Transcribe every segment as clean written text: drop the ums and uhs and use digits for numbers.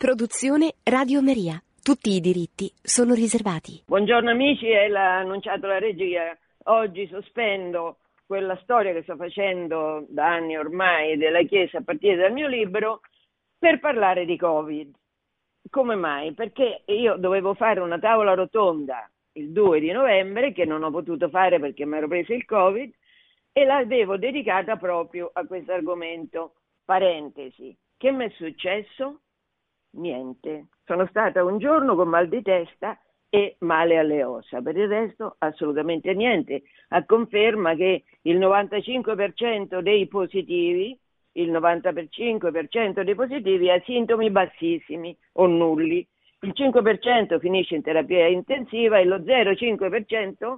Produzione Radio Maria. Tutti i diritti sono riservati. Buongiorno amici, è annunciato la regia. Oggi sospendo quella storia che sto facendo da anni ormai della Chiesa a partire dal mio libro per parlare di Covid. Come mai? Perché io dovevo fare una tavola rotonda il 2 di novembre che non ho potuto fare perché mi ero preso il Covid e l'avevo dedicata proprio a questo argomento. Parentesi, che mi è successo? Niente, sono stata un giorno con mal di testa e male alle ossa, per il resto assolutamente niente, a conferma che il 95% dei positivi, il 95% dei positivi ha sintomi bassissimi o nulli, il 5% finisce in terapia intensiva e lo 0,5%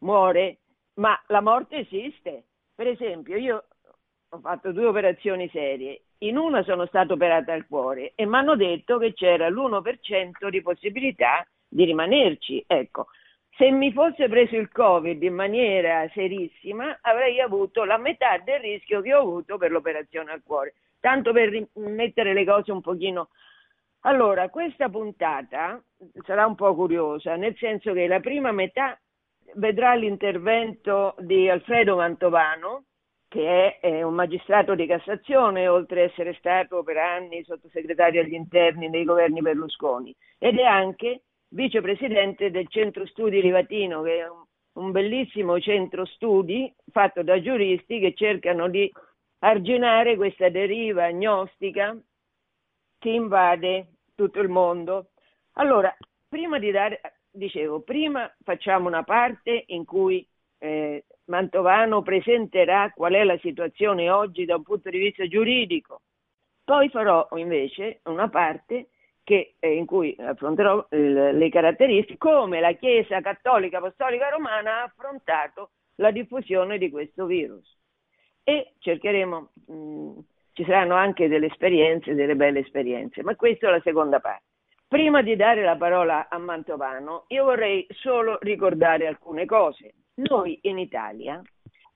muore, ma la morte esiste. Per esempio io ho fatto 2 operazioni serie. In una sono stata operata al cuore e mi hanno detto che c'era l'1% di possibilità di rimanerci. Ecco, se mi fosse preso il Covid in maniera serissima avrei avuto la metà del rischio che ho avuto per l'operazione al cuore. Tanto per mettere le cose un pochino... Allora, questa puntata sarà un po' curiosa, nel senso che la prima metà vedrà l'intervento di Alfredo Mantovano, che è un magistrato di Cassazione, oltre ad essere stato per anni sottosegretario agli interni dei governi Berlusconi, ed è anche vicepresidente del Centro Studi Livatino, che è un bellissimo centro studi fatto da giuristi che cercano di arginare questa deriva agnostica che invade tutto il mondo. Allora, prima facciamo una parte in cui Mantovano presenterà qual è la situazione oggi da un punto di vista giuridico, poi farò invece una parte in cui affronterò le caratteristiche, come la Chiesa Cattolica Apostolica Romana ha affrontato la diffusione di questo virus, e cercheremo, ci saranno anche delle esperienze, delle belle esperienze, ma questa è la seconda parte. Prima di dare la parola a Mantovano io vorrei solo ricordare alcune cose. Noi in Italia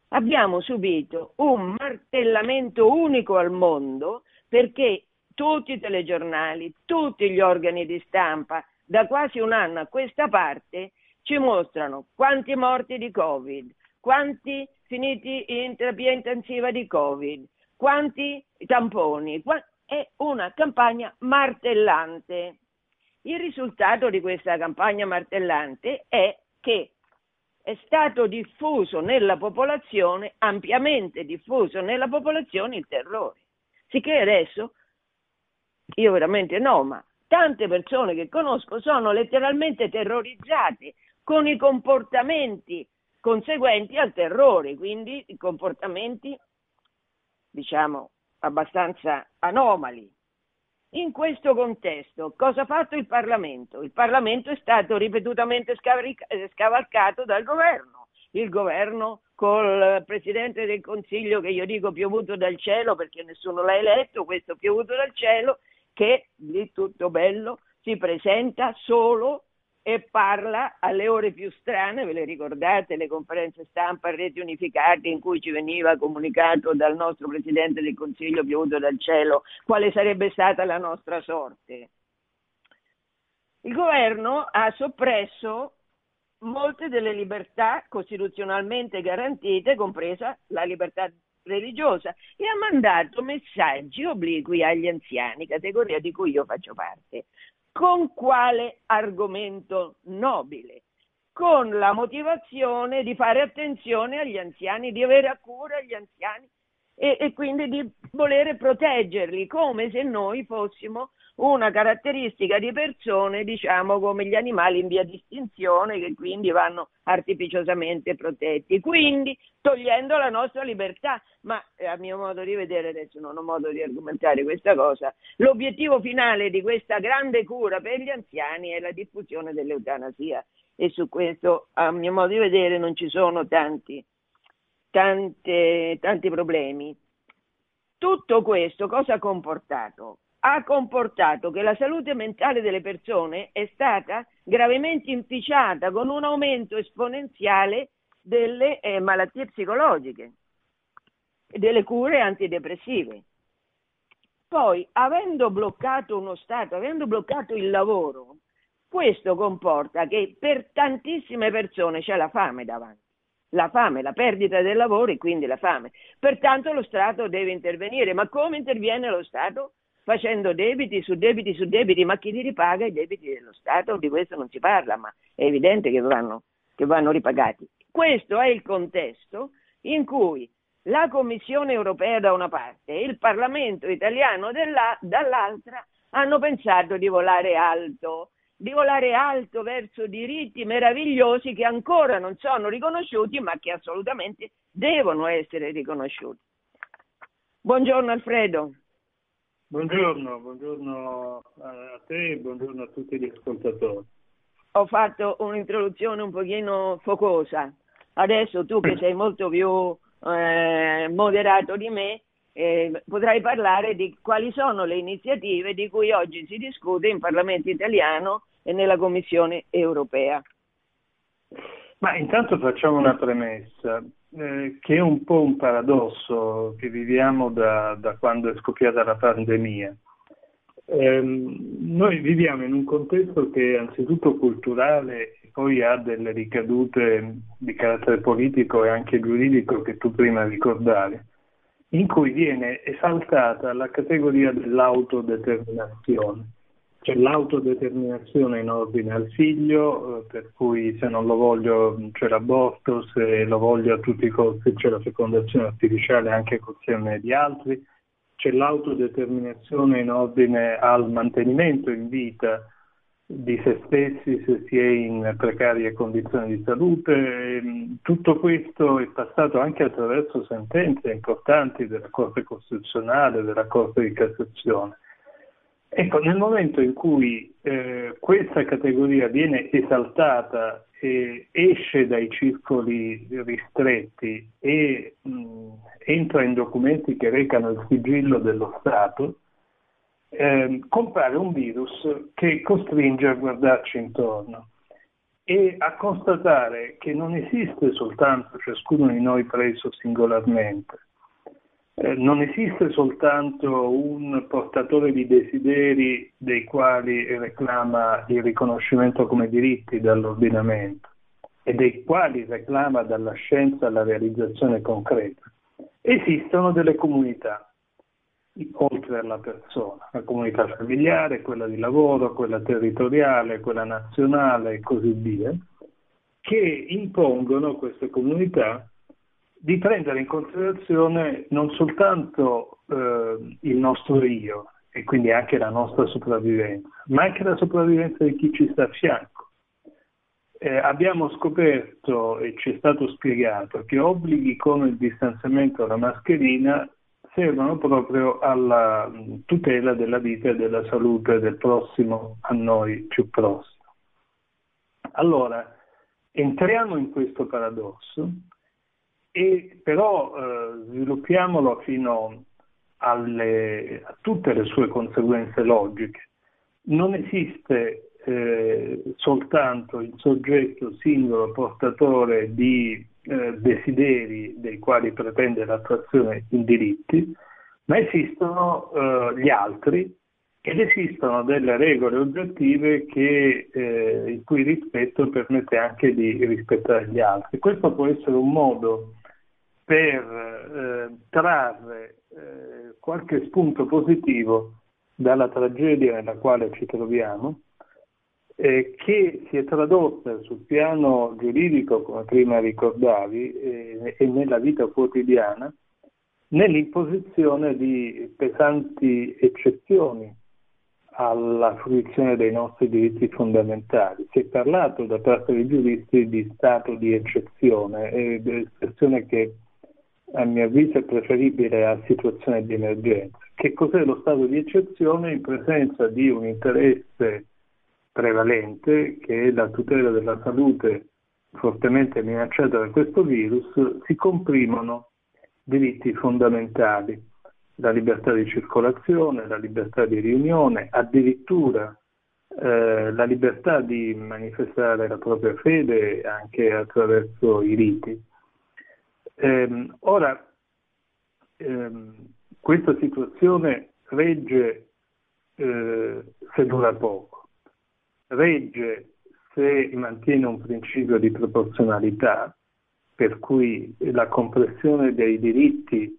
abbiamo subito un martellamento unico al mondo perché tutti i telegiornali, tutti gli organi di stampa da quasi un anno a questa parte ci mostrano quanti morti di Covid, quanti finiti in terapia intensiva di Covid, quanti tamponi. È una campagna martellante. Il risultato di questa campagna martellante è che è stato diffuso nella popolazione, ampiamente diffuso nella popolazione, il terrore. Sicché adesso, io veramente no, ma tante persone che conosco sono letteralmente terrorizzate con i comportamenti conseguenti al terrore, quindi i comportamenti, diciamo, abbastanza anomali. In questo contesto, cosa ha fatto il Parlamento? Il Parlamento è stato ripetutamente scavalcato dal governo. Il governo col Presidente del Consiglio, che io dico piovuto dal cielo perché nessuno l'ha eletto, questo piovuto dal cielo, che lì tutto bello, si presenta solo e parla alle ore più strane. Ve le ricordate le conferenze stampa a reti unificate in cui ci veniva comunicato dal nostro Presidente del Consiglio piovuto dal cielo quale sarebbe stata la nostra sorte? Il governo ha soppresso molte delle libertà costituzionalmente garantite, compresa la libertà religiosa, e ha mandato messaggi obliqui agli anziani, categoria di cui io faccio parte. Con quale argomento nobile? Con la motivazione di fare attenzione agli anziani, di avere a cura gli anziani e quindi di volere proteggerli, come se noi fossimo una caratteristica di persone, diciamo, come gli animali in via di estinzione, che quindi vanno artificiosamente protetti, quindi togliendo la nostra libertà. Ma a mio modo di vedere, adesso non ho modo di argomentare questa cosa, l'obiettivo finale di questa grande cura per gli anziani è la diffusione dell'eutanasia, e su questo a mio modo di vedere non ci sono tanti problemi. Tutto questo cosa ha comportato? Ha comportato che la salute mentale delle persone è stata gravemente inficiata, con un aumento esponenziale delle malattie psicologiche e delle cure antidepressive. Poi, avendo bloccato uno Stato, avendo bloccato il lavoro, questo comporta che per tantissime persone c'è la fame davanti. La fame, la perdita del lavoro e quindi la fame. Pertanto lo Stato deve intervenire. Ma come interviene lo Stato? Facendo debiti su debiti su debiti. Ma chi li ripaga i debiti dello Stato? Di questo non si parla, ma è evidente che vanno ripagati. Questo è il contesto in cui la Commissione Europea da una parte e il Parlamento italiano dall'altra hanno pensato di volare alto verso diritti meravigliosi che ancora non sono riconosciuti, ma che assolutamente devono essere riconosciuti. Buongiorno Alfredo. Buongiorno, buongiorno a te e buongiorno a tutti gli ascoltatori. Ho fatto un'introduzione un pochino focosa. Adesso tu che sei molto più moderato di me, potrai parlare di quali sono le iniziative di cui oggi si discute in Parlamento italiano e nella Commissione europea. Ma intanto facciamo una premessa, che è un po' un paradosso che viviamo da quando è scoppiata la pandemia. Noi viviamo in un contesto che è anzitutto culturale e poi ha delle ricadute di carattere politico e anche giuridico che tu prima ricordavi, in cui viene esaltata la categoria dell'autodeterminazione, cioè l'autodeterminazione in ordine al figlio, per cui se non lo voglio c'è l'aborto, se lo voglio a tutti i costi c'è la fecondazione artificiale anche con seme di altri. C'è l'autodeterminazione in ordine al mantenimento in vita di se stessi se si è in precarie condizioni di salute. Tutto questo è passato anche attraverso sentenze importanti della Corte Costituzionale, della Corte di Cassazione. Ecco, nel momento in cui questa categoria viene esaltata e esce dai circoli ristretti e entra in documenti che recano il sigillo dello Stato, compare un virus che costringe a guardarci intorno e a constatare che non esiste soltanto ciascuno di noi preso singolarmente, non esiste soltanto un portatore di desideri dei quali reclama il riconoscimento come diritti dall'ordinamento e dei quali reclama dalla scienza la realizzazione concreta. Esistono delle comunità, oltre alla persona, la comunità familiare, quella di lavoro, quella territoriale, quella nazionale e così via, che impongono queste comunità di prendere in considerazione non soltanto il nostro io e quindi anche la nostra sopravvivenza, ma anche la sopravvivenza di chi ci sta a fianco. Abbiamo scoperto e ci è stato spiegato che obblighi come il distanziamento e la mascherina servono proprio alla tutela della vita e della salute del prossimo a noi più prossimo. Allora, entriamo in questo paradosso e però sviluppiamolo fino a tutte le sue conseguenze logiche. Non esiste soltanto il soggetto singolo portatore di desideri dei quali pretende l'attrazione in diritti, ma esistono gli altri ed esistono delle regole oggettive che, il cui rispetto permette anche di rispettare gli altri. Questo può essere un modo per trarre qualche spunto positivo dalla tragedia nella quale ci troviamo, che si è tradotta sul piano giuridico, come prima ricordavi, e nella vita quotidiana, nell'imposizione di pesanti eccezioni alla fruizione dei nostri diritti fondamentali. Si è parlato da parte dei giuristi di stato di eccezione, eccezione che a mio avviso è preferibile a situazione di emergenza. Che cos'è lo stato di eccezione? In presenza di un interesse prevalente, che è la tutela della salute fortemente minacciata da questo virus, si comprimono diritti fondamentali, la libertà di circolazione, la libertà di riunione, addirittura la libertà di manifestare la propria fede anche attraverso i riti. Questa situazione regge se dura poco, regge se mantiene un principio di proporzionalità, per cui la compressione dei diritti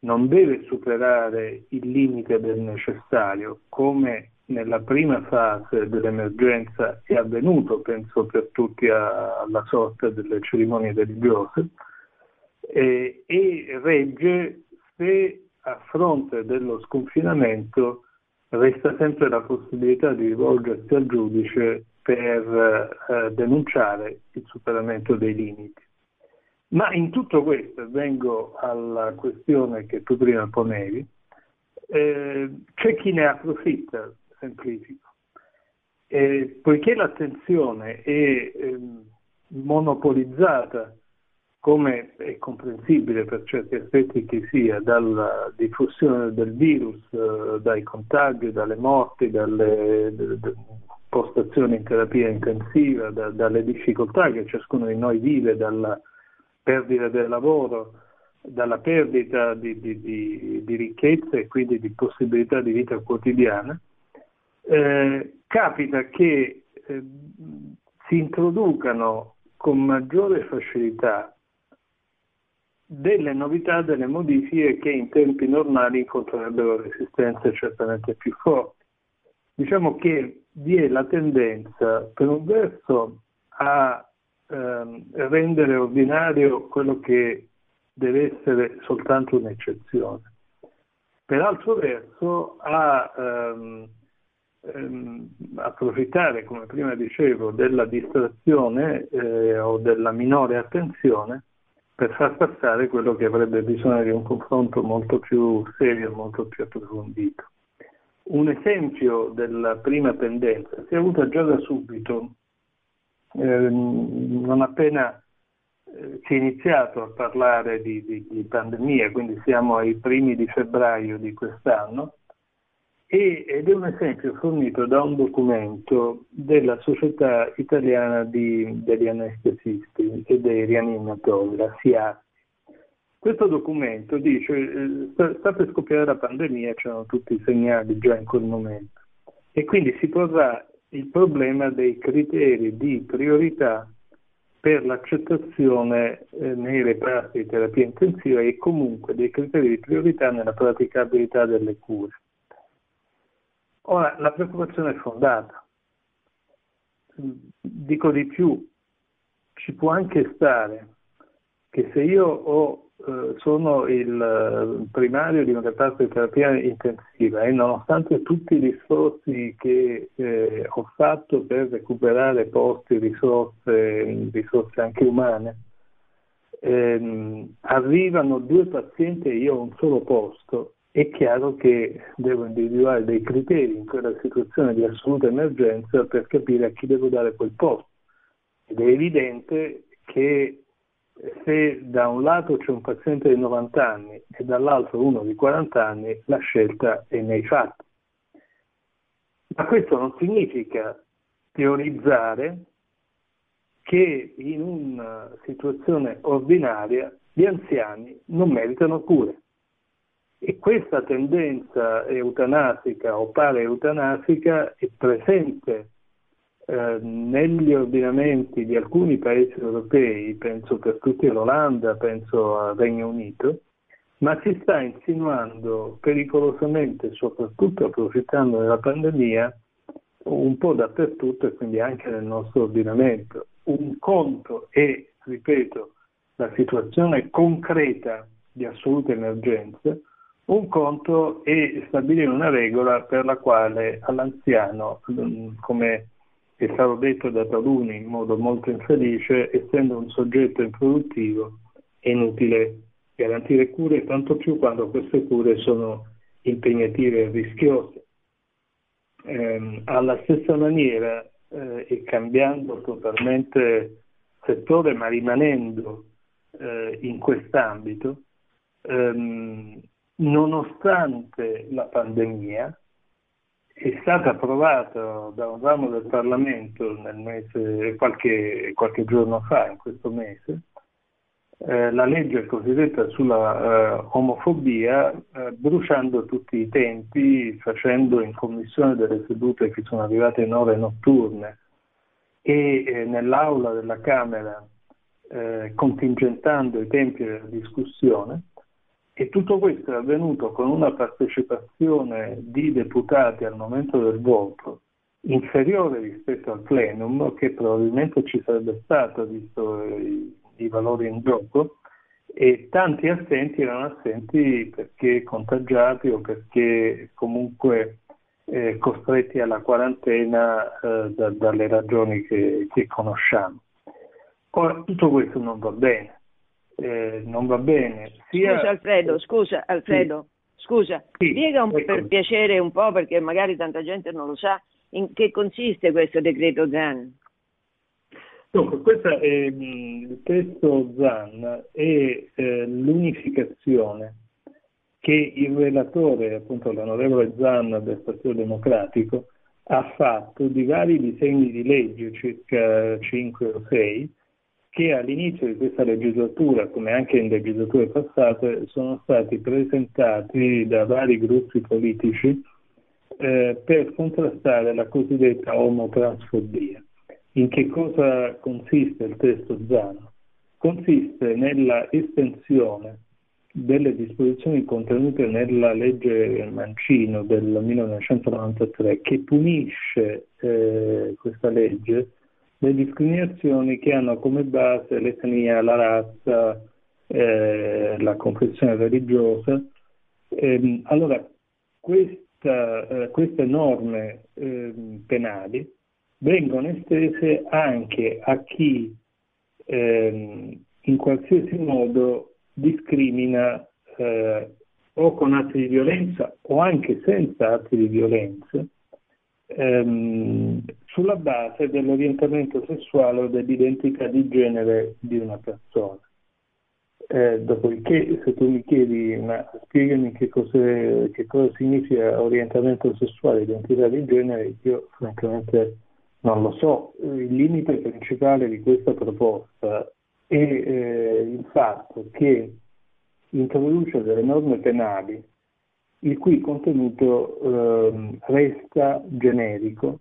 non deve superare il limite del necessario, come nella prima fase dell'emergenza è avvenuto, penso per tutti alla sorta delle cerimonie religiose, e regge se a fronte dello sconfinamento resta sempre la possibilità di rivolgersi al giudice per denunciare il superamento dei limiti. Ma in tutto questo, vengo alla questione che tu prima ponevi, c'è chi ne approfitta, semplifico. Poiché l'attenzione è monopolizzata, come è comprensibile per certi aspetti che sia, dalla diffusione del virus, dai contagi, dalle morti, dalle postazioni in terapia intensiva, dalle difficoltà che ciascuno di noi vive, dalla perdita del lavoro, dalla perdita di ricchezza e quindi di possibilità di vita quotidiana, capita che si introducano con maggiore facilità delle novità, delle modifiche che in tempi normali incontrerebbero resistenze certamente più forti. Diciamo che vi è la tendenza, per un verso, a rendere ordinario quello che deve essere soltanto un'eccezione, per altro verso a approfittare, come prima dicevo, della distrazione o della minore attenzione per far passare quello che avrebbe bisogno di un confronto molto più serio, molto più approfondito. Un esempio della prima tendenza si è avuta già da subito. Non appena si è iniziato a parlare di pandemia, quindi siamo ai primi di febbraio di quest'anno, ed è un esempio fornito da un documento della Società Italiana degli Anestesisti e dei Rianimatori, la SIA. Questo documento dice sta per scoppiare la pandemia, c'erano tutti i segnali già in quel momento, e quindi si porrà il problema dei criteri di priorità per l'accettazione nei reparti di terapia intensiva e comunque dei criteri di priorità nella praticabilità delle cure. Ora, la preoccupazione è fondata. Dico di più, ci può anche stare che se io sono il primario di un reparto di terapia intensiva e nonostante tutti gli sforzi che ho fatto per recuperare posti, risorse anche umane, arrivano 2 pazienti e io ho un solo posto, è chiaro che devo individuare dei criteri in quella situazione di assoluta emergenza per capire a chi devo dare quel posto, ed è evidente che se da un lato c'è un paziente di 90 anni e dall'altro uno di 40 anni, la scelta è nei fatti. Ma questo non significa teorizzare che in una situazione ordinaria gli anziani non meritano cure. E questa tendenza eutanasica o para-eutanasica è presente negli ordinamenti di alcuni paesi europei, penso per tutti all'Olanda, penso al Regno Unito, ma si sta insinuando pericolosamente, soprattutto approfittando della pandemia, un po' dappertutto e quindi anche nel nostro ordinamento. Un conto è, ripeto, la situazione concreta di assoluta emergenza, un conto è stabilire una regola per la quale all'anziano, come è stato detto da taluni in modo molto infelice, essendo un soggetto improduttivo, è inutile garantire cure, tanto più quando queste cure sono impegnative e rischiose. Alla stessa maniera, e cambiando totalmente settore, ma rimanendo in quest'ambito, nonostante la pandemia, è stata approvata da un ramo del Parlamento qualche giorno fa, in questo mese, la legge cosiddetta sulla omofobia, bruciando tutti i tempi, facendo in commissione delle sedute che sono arrivate in ore notturne e nell'aula della Camera contingentando i tempi della discussione. E tutto questo è avvenuto con una partecipazione di deputati al momento del voto inferiore rispetto al plenum, che probabilmente ci sarebbe stato visto i valori in gioco, e tanti assenti erano assenti perché contagiati o perché comunque costretti alla quarantena dalle ragioni che conosciamo. Ora, tutto questo non va bene, sia... Scusa Alfredo, sì. Spiega un po', per piacere, un po', perché magari tanta gente non lo sa, in che consiste questo decreto Zan. Dunque, il testo Zan è l'unificazione che il relatore, appunto l'onorevole Zan del Partito Democratico, ha fatto di vari disegni di legge, circa 5 o 6, che all'inizio di questa legislatura, come anche in legislature passate, sono stati presentati da vari gruppi politici per contrastare la cosiddetta omotransfobia. In che cosa consiste il testo Zan? Consiste nella estensione delle disposizioni contenute nella legge Mancino del 1993, che punisce questa legge le discriminazioni che hanno come base l'etnia, la razza, la confessione religiosa. Allora, queste norme penali vengono estese anche a chi in qualsiasi modo discrimina o con atti di violenza o anche senza atti di violenza sulla base dell'orientamento sessuale o dell'identità di genere di una persona. Dopodiché, se tu mi chiedi, ma spiegami che cosa significa orientamento sessuale, identità di genere, io francamente non lo so. Il limite principale di questa proposta è il fatto che introduce delle norme penali il cui contenuto resta generico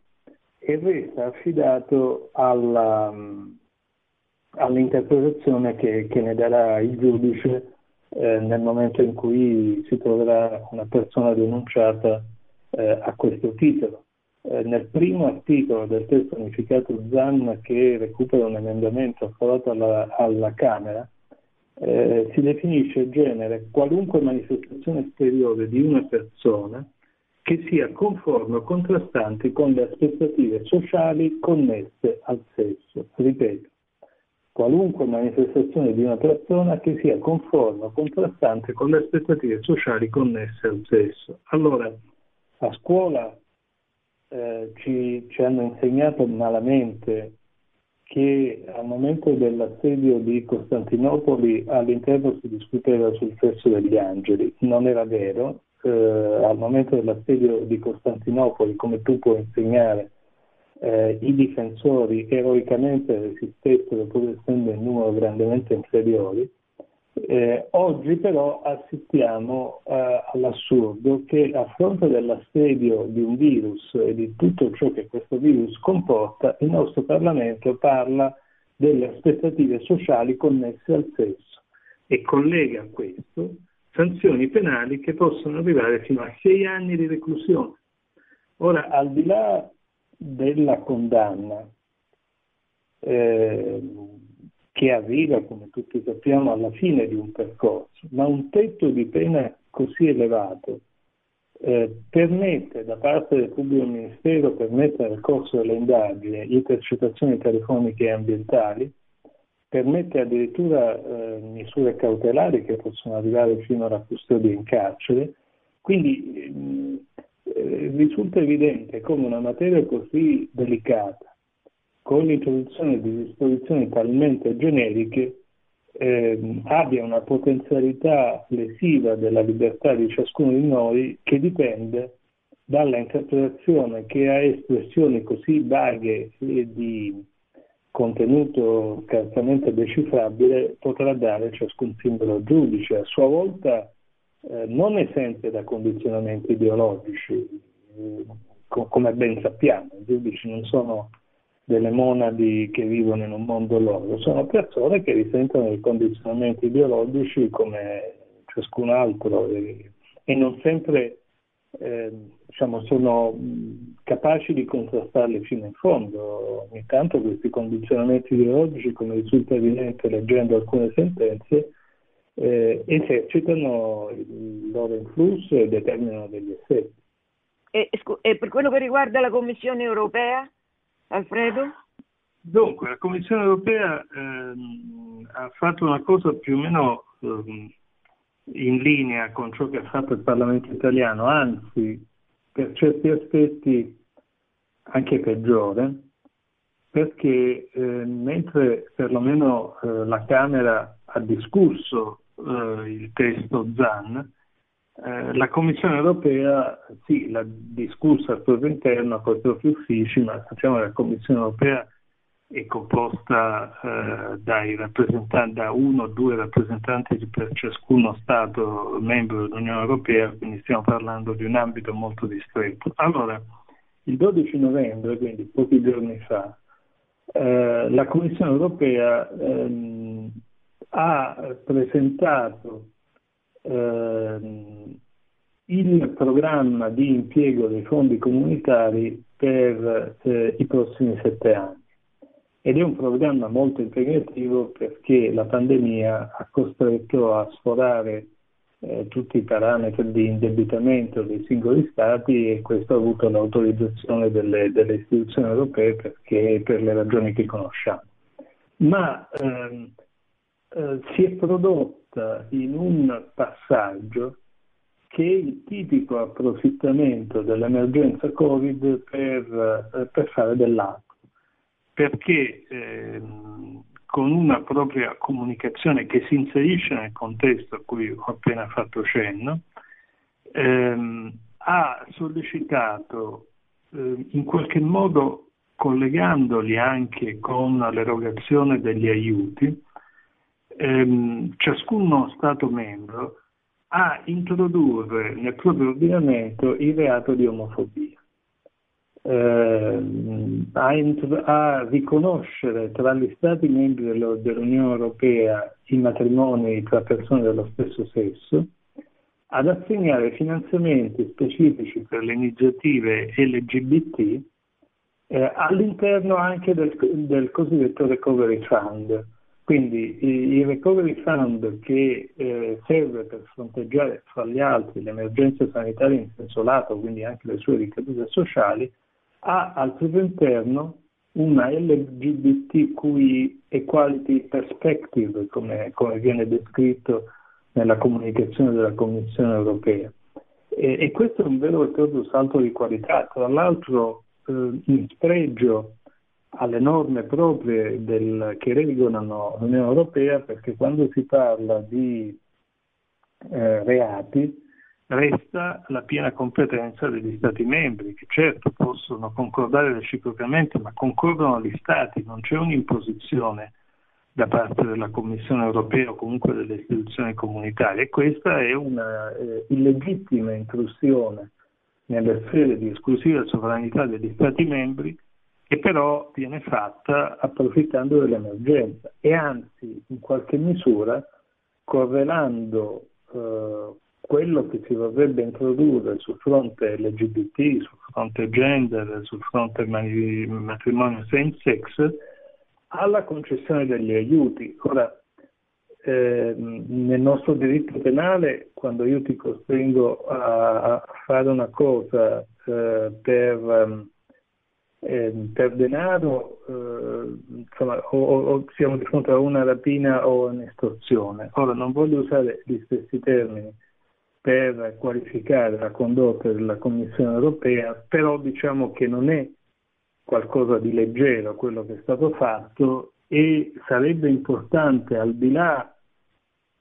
e resta affidato all'interpretazione che ne darà il giudice nel momento in cui si troverà una persona denunciata a questo titolo. Nel primo articolo del testo unificato Zan, che recupera un emendamento approvato alla Camera, si definisce genere qualunque manifestazione esteriore di una persona che sia conforme o contrastante con le aspettative sociali connesse al sesso. Ripeto, qualunque manifestazione di una persona che sia conforme o contrastante con le aspettative sociali connesse al sesso. Allora, a scuola ci hanno insegnato malamente che al momento dell'assedio di Costantinopoli all'interno si discuteva sul sesso degli angeli. Non era vero. Al momento dell'assedio di Costantinopoli, come tu puoi insegnare, i difensori eroicamente resistessero, pur essendo in numero grandemente inferiori. Oggi però assistiamo all'assurdo che, a fronte dell'assedio di un virus e di tutto ciò che questo virus comporta, il nostro Parlamento parla delle aspettative sociali connesse al sesso e collega a questo sanzioni penali che possono arrivare fino a 6 anni di reclusione. Ora, al di là della condanna, che arriva, come tutti sappiamo, alla fine di un percorso, ma un tetto di pena così elevato permette da parte del pubblico ministero, permette nel corso delle indagini intercettazioni telefoniche e ambientali, permette addirittura misure cautelari che possono arrivare fino alla custodia in carcere. Quindi risulta evidente come una materia così delicata, con l'introduzione di disposizioni talmente generiche, abbia una potenzialità lesiva della libertà di ciascuno di noi, che dipende dalla interpretazione che ha espressioni così vaghe e di contenuto scarsamente decifrabile, potrà dare ciascun singolo giudice, a sua volta non esente da condizionamenti ideologici, come ben sappiamo. I giudici non sono delle monadi che vivono in un mondo loro, sono persone che risentono di condizionamenti ideologici come ciascun altro e non sempre sono capaci di contrastarli fino in fondo. Ogni tanto questi condizionamenti ideologici, come risulta evidente leggendo alcune sentenze, esercitano il loro influsso e determinano degli effetti. E per quello che riguarda la Commissione Europea, Alfredo? Dunque, la Commissione Europea ha fatto una cosa più o meno in linea con ciò che ha fatto il Parlamento italiano, anzi per certi aspetti anche peggiore, perché mentre perlomeno la Camera ha discusso il testo Zan, la Commissione Europea sì, l'ha discussa al proprio interno, con i propri uffici, ma sappiamo che la Commissione Europea è composta da uno o due rappresentanti per ciascuno Stato membro dell'Unione Europea, quindi stiamo parlando di un ambito molto ristretto. Allora, il 12 novembre, quindi pochi giorni fa, la Commissione Europea ha presentato il programma di impiego dei fondi comunitari per i prossimi 7 anni, ed è un programma molto impegnativo perché la pandemia ha costretto a sforare tutti i parametri di indebitamento dei singoli stati, e questo ha avuto l'autorizzazione delle istituzioni europee per le ragioni che conosciamo, ma si è prodotta in un passaggio che è il tipico approfittamento dell'emergenza Covid per fare dell'altro, perché con una propria comunicazione che si inserisce nel contesto a cui ho appena fatto cenno, ha sollecitato in qualche modo, collegandoli anche con l'erogazione degli aiuti, ciascuno Stato membro a introdurre nel proprio ordinamento il reato di omofobia, a riconoscere tra gli Stati membri dell'Unione Europea i matrimoni tra persone dello stesso sesso, ad assegnare finanziamenti specifici per le iniziative LGBT all'interno anche del cosiddetto Recovery Fund. Quindi il Recovery Fund, che serve per fronteggiare fra gli altri l'emergenza sanitaria in senso lato, quindi anche le sue ricadute sociali, ha al proprio interno una LGBTQ Equality Perspective, come viene descritto nella comunicazione della Commissione Europea. E questo è un vero e proprio salto di qualità, tra l'altro in spregio alle norme proprie che regolano l'Unione Europea, perché quando si parla di reati resta la piena competenza degli Stati membri, che certo possono concordare reciprocamente, ma concordano gli Stati, non c'è un'imposizione da parte della Commissione Europea o comunque delle istituzioni comunitarie, e questa è una illegittima intrusione nella sfera di esclusiva sovranità degli Stati membri, che però viene fatta approfittando dell'emergenza e anzi in qualche misura correlando quello che si vorrebbe introdurre sul fronte LGBT, sul fronte gender, sul fronte matrimonio same sex alla concessione degli aiuti. Ora, nel nostro diritto penale, quando io ti costringo a fare una cosa per denaro, o siamo di fronte a una rapina o un'estorsione. Ora, non voglio usare gli stessi termini per qualificare la condotta della Commissione Europea, però diciamo che non è qualcosa di leggero quello che è stato fatto, e sarebbe importante, al di là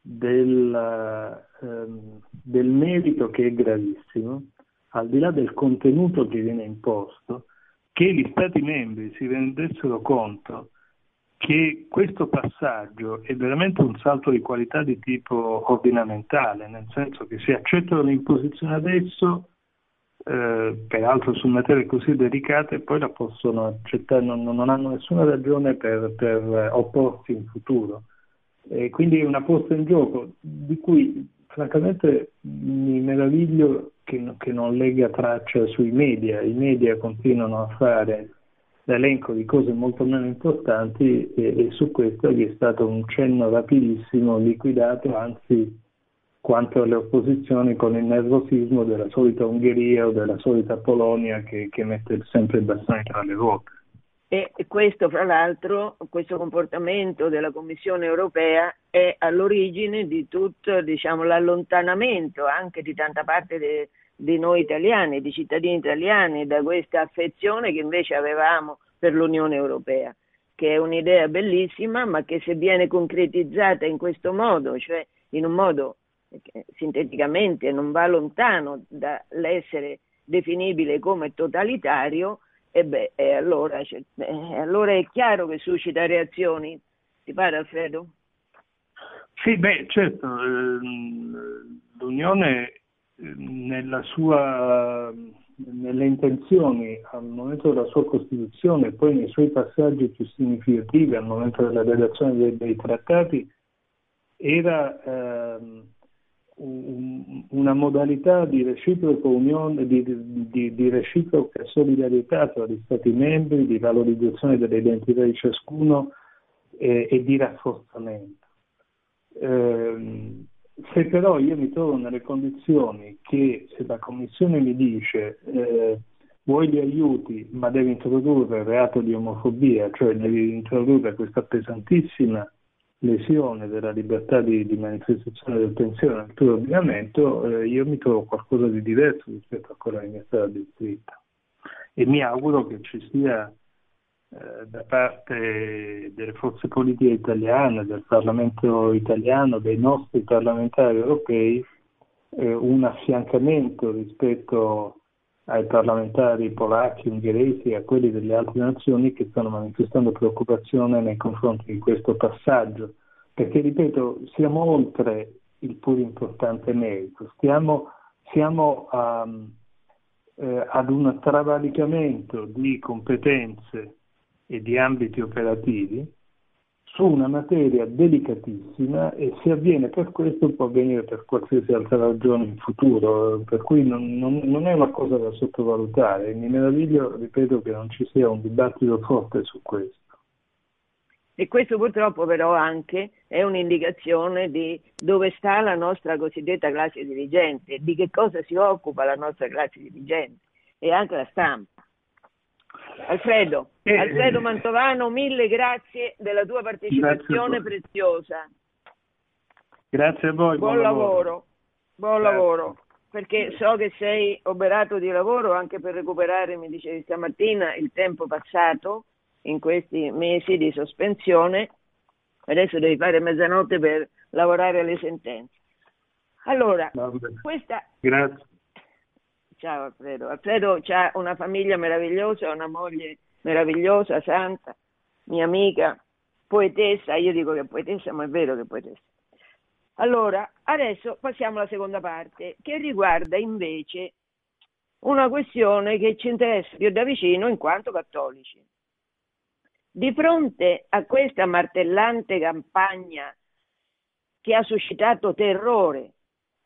del merito che è gravissimo, al di là del contenuto che viene imposto, che gli Stati membri si rendessero conto che questo passaggio è veramente un salto di qualità di tipo ordinamentale, nel senso che si accettano le imposizioni adesso, peraltro su materie così delicate, poi la possono accettare, non hanno nessuna ragione per opporsi in futuro. Quindi è una posta in gioco di cui francamente mi meraviglio che non legga traccia sui media. I media continuano a fare l'elenco di cose molto meno importanti e su questo gli è stato un cenno rapidissimo liquidato, anzi quanto alle opposizioni con il nervosismo della solita Ungheria o della solita Polonia che mette sempre il bastone tra le ruote. E questo, fra l'altro, questo comportamento della Commissione Europea è all'origine di tutto, diciamo, l'allontanamento anche di tanta parte di noi italiani, di cittadini italiani, da questa affezione che invece avevamo per l'Unione Europea, che è un'idea bellissima, ma che se viene concretizzata in questo modo, cioè in un modo che sinteticamente non va lontano dall'essere definibile come totalitario, allora è chiaro che suscita reazioni, ti pare, Alfredo? Sì, certo, l'Unione nelle intenzioni al momento della sua Costituzione e poi nei suoi passaggi più significativi al momento della redazione dei trattati era una modalità di reciproca unione, di reciproca solidarietà tra gli Stati membri, di valorizzazione dell'identità di ciascuno e di rafforzamento. Se però io mi trovo nelle condizioni che la Commissione mi dice vuoi gli aiuti ma devi introdurre il reato di omofobia, cioè devi introdurre questa pesantissima lesione della libertà di manifestazione del pensiero nel tuo ordinamento, io mi trovo qualcosa di diverso rispetto a quella che mi è stata descritta e mi auguro che ci sia da parte delle forze politiche italiane, del Parlamento italiano, dei nostri parlamentari europei un affiancamento rispetto ai parlamentari polacchi, ungheresi e a quelli delle altre nazioni che stanno manifestando preoccupazione nei confronti di questo passaggio, perché ripeto, siamo oltre il pur importante merito, siamo ad un travalicamento di competenze e di ambiti operativi su una materia delicatissima e se avviene per questo può avvenire per qualsiasi altra ragione in futuro, per cui non è una cosa da sottovalutare. Mi meraviglio, ripeto, che non ci sia un dibattito forte su questo. E questo purtroppo però anche è un'indicazione di dove sta la nostra cosiddetta classe dirigente, di che cosa si occupa la nostra classe dirigente e anche la stampa. Alfredo Mantovano, mille grazie della tua partecipazione preziosa. Grazie a voi. Buon lavoro, perché so che sei oberato di lavoro anche per recuperare, mi dicevi stamattina, il tempo passato in questi mesi di sospensione. Adesso devi fare mezzanotte per lavorare alle sentenze. Allora, grazie. Ciao Alfredo. Alfredo c'ha una famiglia meravigliosa, una moglie meravigliosa, santa, mia amica, poetessa. Io dico che è poetessa, ma è vero che è poetessa. Allora, adesso passiamo alla seconda parte, che riguarda invece una questione che ci interessa più da vicino in quanto cattolici. Di fronte a questa martellante campagna che ha suscitato terrore,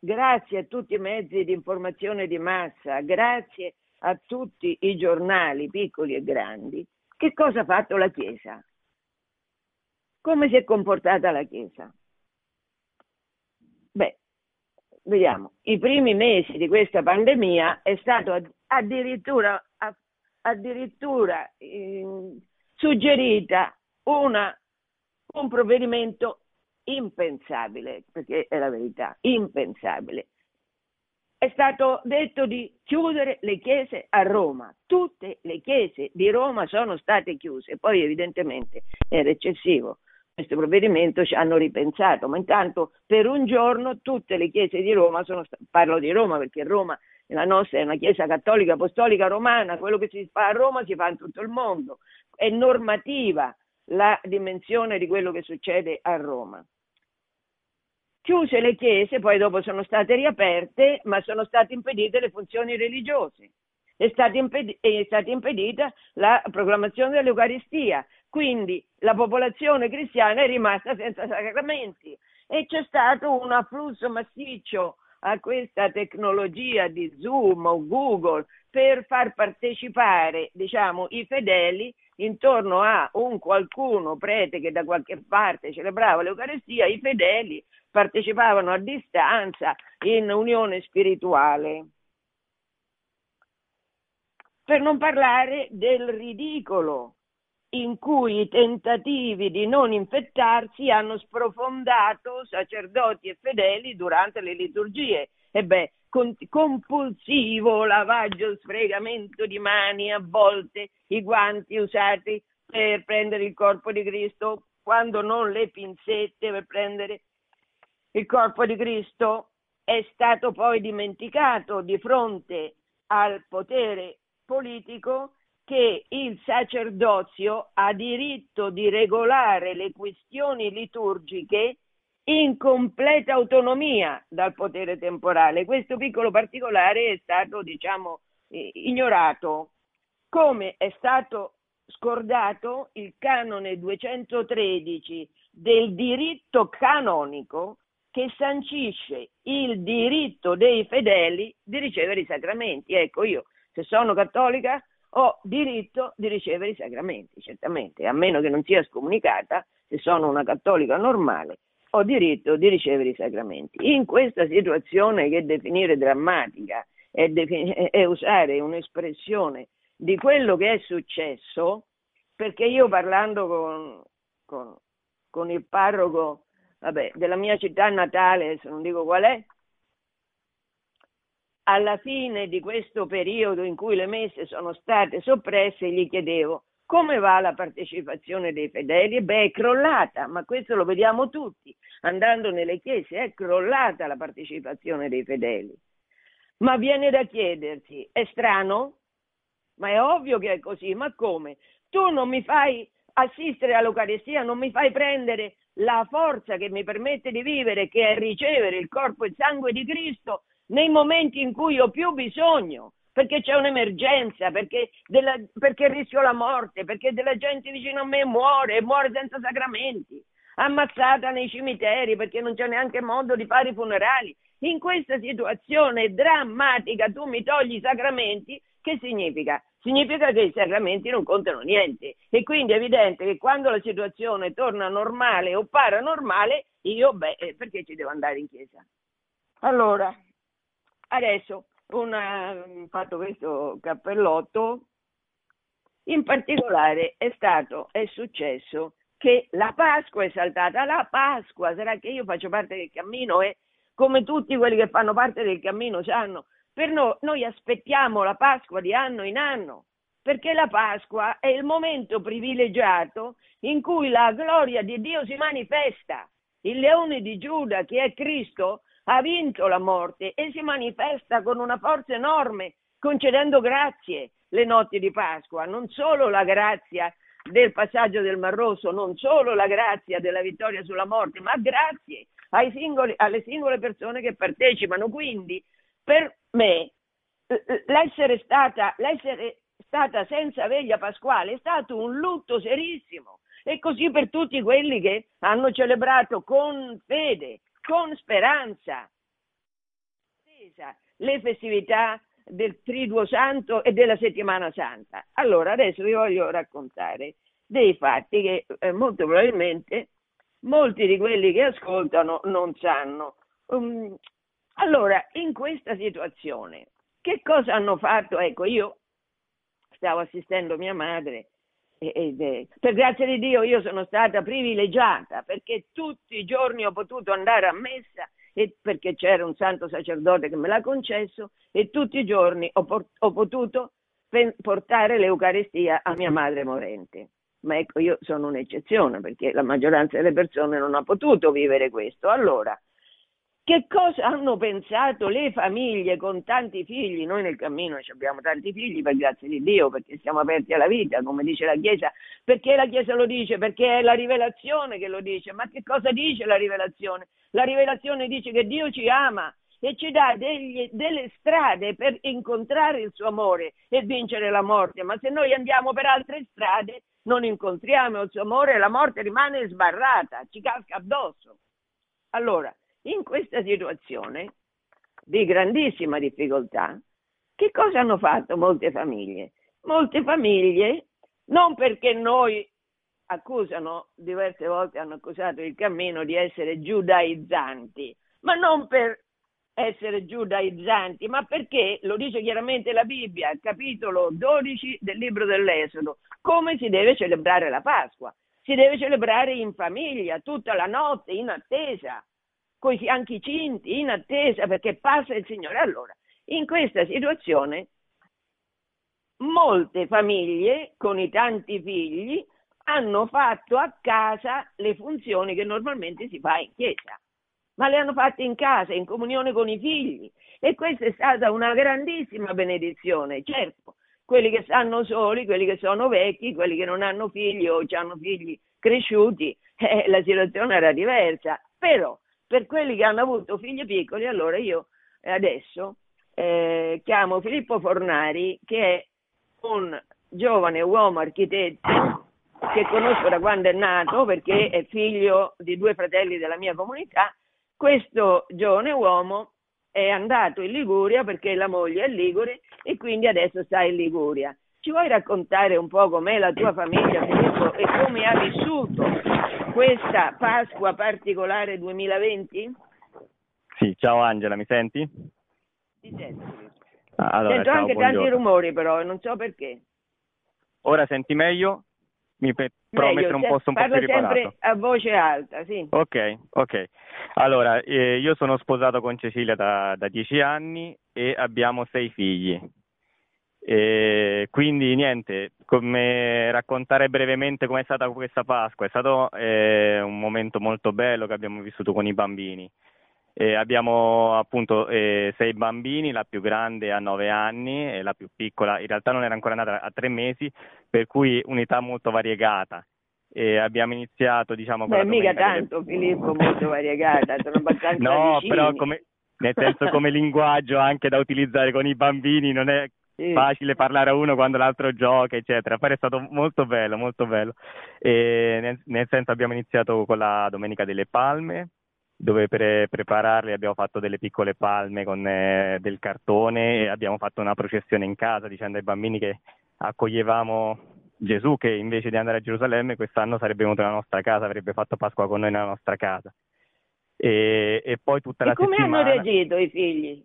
grazie a tutti i mezzi di informazione di massa, grazie a tutti i giornali piccoli e grandi, che cosa ha fatto la Chiesa? Come si è comportata la Chiesa? Vediamo. I primi mesi di questa pandemia è stato addirittura suggerita un provvedimento impensabile, perché è la verità, impensabile. È stato detto di chiudere le chiese a Roma. Tutte le chiese di Roma sono state chiuse. Poi evidentemente era eccessivo questo provvedimento, ci hanno ripensato, ma intanto per un giorno tutte le chiese di Roma sono state, parlo di Roma perché Roma, la nostra, è una chiesa cattolica apostolica romana, quello che si fa a Roma si fa in tutto il mondo, è normativa. la dimensione di quello che succede a Roma. Chiuse le chiese, poi dopo sono state riaperte, ma sono state impedite le funzioni religiose, è stata impedita la proclamazione dell'Eucaristia, quindi la popolazione cristiana è rimasta senza sacramenti e c'è stato un afflusso massiccio a questa tecnologia di Zoom o Google per far partecipare, diciamo, i fedeli intorno a un qualcuno prete che da qualche parte celebrava l'Eucaristia. I fedeli partecipavano a distanza in unione spirituale. Per non parlare del ridicolo in cui i tentativi di non infettarsi hanno sprofondato sacerdoti e fedeli durante le liturgie. Compulsivo lavaggio, sfregamento di mani, a volte i guanti usati per prendere il corpo di Cristo, quando non le pinzette per prendere il corpo di Cristo, è stato poi dimenticato di fronte al potere politico che il sacerdozio ha diritto di regolare le questioni liturgiche in completa autonomia dal potere temporale. Questo piccolo particolare è stato, diciamo, ignorato. Come è stato scordato il canone 213 del diritto canonico, che sancisce il diritto dei fedeli di ricevere i sacramenti. Ecco, io se sono cattolica ho diritto di ricevere i sacramenti, certamente, a meno che non sia scomunicata. Se sono una cattolica normale ho diritto di ricevere i sacramenti. In questa situazione, che definire drammatica è usare un'espressione di quello che è successo, perché io, parlando con il parroco della mia città natale, se non dico qual è, alla fine di questo periodo in cui le messe sono state soppresse, gli chiedevo: come va la partecipazione dei fedeli? È crollata, ma questo lo vediamo tutti, andando nelle chiese è crollata la partecipazione dei fedeli. Ma viene da chiedersi, è strano? Ma è ovvio che è così, ma come? Tu non mi fai assistere all'Eucaristia, non mi fai prendere la forza che mi permette di vivere, che è ricevere il corpo e il sangue di Cristo nei momenti in cui ho più bisogno, perché c'è un'emergenza, perché rischio la morte, perché della gente vicino a me muore senza sacramenti, ammazzata nei cimiteri perché non c'è neanche modo di fare i funerali. In questa situazione drammatica tu mi togli i sacramenti, che significa? Significa che i sacramenti non contano niente, e quindi è evidente che quando la situazione torna normale o paranormale, io perché ci devo andare in chiesa? Allora, adesso fatto questo cappellotto, in particolare è successo che la Pasqua è saltata. La Pasqua, sarà che io faccio parte del cammino e come tutti quelli che fanno parte del cammino sanno, per noi aspettiamo la Pasqua di anno in anno, perché la Pasqua è il momento privilegiato in cui la gloria di Dio si manifesta. Il leone di Giuda, che è Cristo, ha vinto la morte e si manifesta con una forza enorme, concedendo grazie le notti di Pasqua. Non solo la grazia del passaggio del Mar Rosso, non solo la grazia della vittoria sulla morte, ma grazie alle singole persone che partecipano. Quindi per me l'essere stata senza veglia pasquale è stato un lutto serissimo, e così per tutti quelli che hanno celebrato con fede, con speranza, le festività del Triduo Santo e della Settimana Santa. Allora, adesso vi voglio raccontare dei fatti che molto probabilmente molti di quelli che ascoltano non sanno. Allora, in questa situazione, che cosa hanno fatto? Ecco, io stavo assistendo mia madre, per grazia di Dio io sono stata privilegiata, perché tutti i giorni ho potuto andare a messa, e perché c'era un santo sacerdote che me l'ha concesso, e tutti i giorni ho potuto portare l'Eucaristia a mia madre morente. Ma ecco, io sono un'eccezione, perché la maggioranza delle persone non ha potuto vivere questo. Allora, Che cosa hanno pensato le famiglie con tanti figli? Noi nel cammino abbiamo tanti figli, per grazia di Dio, perché siamo aperti alla vita, come dice la Chiesa. Perché la Chiesa lo dice? Perché è la rivelazione che lo dice. Ma che cosa dice la rivelazione? La rivelazione dice che Dio ci ama e ci dà delle strade per incontrare il suo amore e vincere la morte. Ma se noi andiamo per altre strade non incontriamo il suo amore e la morte rimane sbarrata, ci casca addosso. Allora, in questa situazione di grandissima difficoltà, che cosa hanno fatto molte famiglie? Molte famiglie, non perché noi accusano, diverse volte hanno accusato il cammino di essere giudaizzanti, ma non per essere giudaizzanti, ma perché, lo dice chiaramente la Bibbia, capitolo 12 del libro dell'Esodo, come si deve celebrare la Pasqua. Si deve celebrare in famiglia, tutta la notte, in attesa, con i fianchi cinti, in attesa, perché passa il Signore. Allora, in questa situazione, molte famiglie, con i tanti figli, hanno fatto a casa le funzioni che normalmente si fa in chiesa, ma le hanno fatte in casa, in comunione con i figli, e questa è stata una grandissima benedizione, certo. Quelli che stanno soli, quelli che sono vecchi, quelli che non hanno figli o hanno figli cresciuti, la situazione era diversa, però per quelli che hanno avuto figli piccoli, allora io adesso chiamo Filippo Fornari, che è un giovane uomo architetto che conosco da quando è nato, perché è figlio di due fratelli della mia comunità. Questo giovane uomo è andato in Liguria perché la moglie è ligure e quindi adesso sta in Liguria. Ci vuoi raccontare un po' com'è la tua famiglia, Filippo, e come ha vissuto questa Pasqua particolare 2020? Sì, ciao Angela, mi senti? Ti sento. Allora, sento anche tanti rumori però, non so perché. Ora senti meglio? Provo mettere un posto un po' più riparato. Parlo sempre a voce alta, sì. Ok. Allora, io sono sposato con Cecilia da 10 anni e abbiamo 6 figli. E quindi niente, come raccontare brevemente com'è stata questa Pasqua? È stato un momento molto bello che abbiamo vissuto con i bambini. Abbiamo appunto 6 bambini, la più grande ha 9 anni e la più piccola in realtà non era ancora nata, a 3 mesi, per cui un'età molto variegata. E abbiamo iniziato, diciamo, con mica tanto del... Filippo, molto variegata, sono abbastanza no, vicini. Però come, nel senso, come linguaggio anche da utilizzare con i bambini non è facile parlare a uno quando l'altro gioca, eccetera. Però è stato molto bello. Nel senso, abbiamo iniziato con la Domenica delle Palme, dove per prepararli abbiamo fatto delle piccole palme con del cartone, e abbiamo fatto una processione in casa dicendo ai bambini che accoglievamo Gesù, che invece di andare a Gerusalemme quest'anno sarebbe venuto nella nostra casa, avrebbe fatto Pasqua con noi nella nostra casa. E poi tutta la settimana... E come hanno reagito i figli?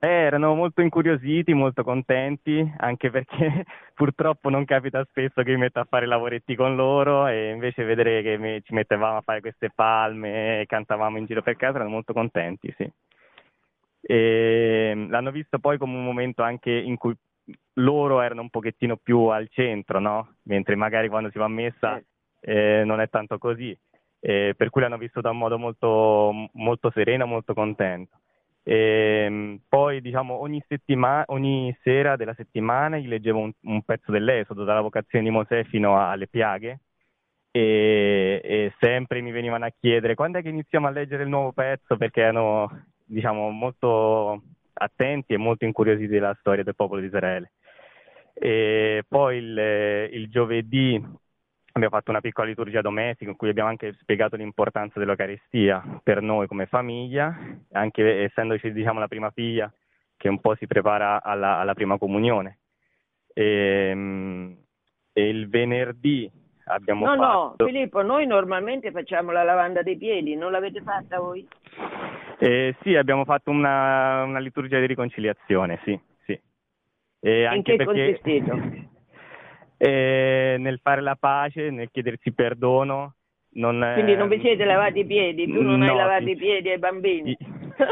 Erano molto incuriositi, molto contenti, anche perché purtroppo non capita spesso che mi metta a fare lavoretti con loro, e invece vedere che ci mettevamo a fare queste palme e cantavamo in giro per casa erano molto contenti, sì. E l'hanno visto poi come un momento anche in cui loro erano un pochettino più al centro, no? Mentre magari quando si va a messa non è tanto così, per cui l'hanno vissuto in modo molto, molto sereno, molto contento. E poi, diciamo, ogni sera della settimana gli leggevo un pezzo dell'Esodo, dalla vocazione di Mosè fino alle piaghe, e sempre mi venivano a chiedere quando è che iniziamo a leggere il nuovo pezzo, perché erano, diciamo, molto attenti e molto incuriositi della storia del popolo di Israele. E poi il giovedì abbiamo fatto una piccola liturgia domestica in cui abbiamo anche spiegato l'importanza dell'Eucaristia per noi come famiglia, anche essendoci, diciamo, la prima figlia che un po' si prepara alla prima comunione. E il venerdì abbiamo fatto... No, Filippo, noi normalmente facciamo la lavanda dei piedi, non l'avete fatta voi? Sì, abbiamo fatto una liturgia di riconciliazione, sì. E anche in che consistito? Nel fare la pace, nel chiedersi perdono. Quindi non vi siete lavati i piedi? Tu non hai lavato i piedi ai bambini?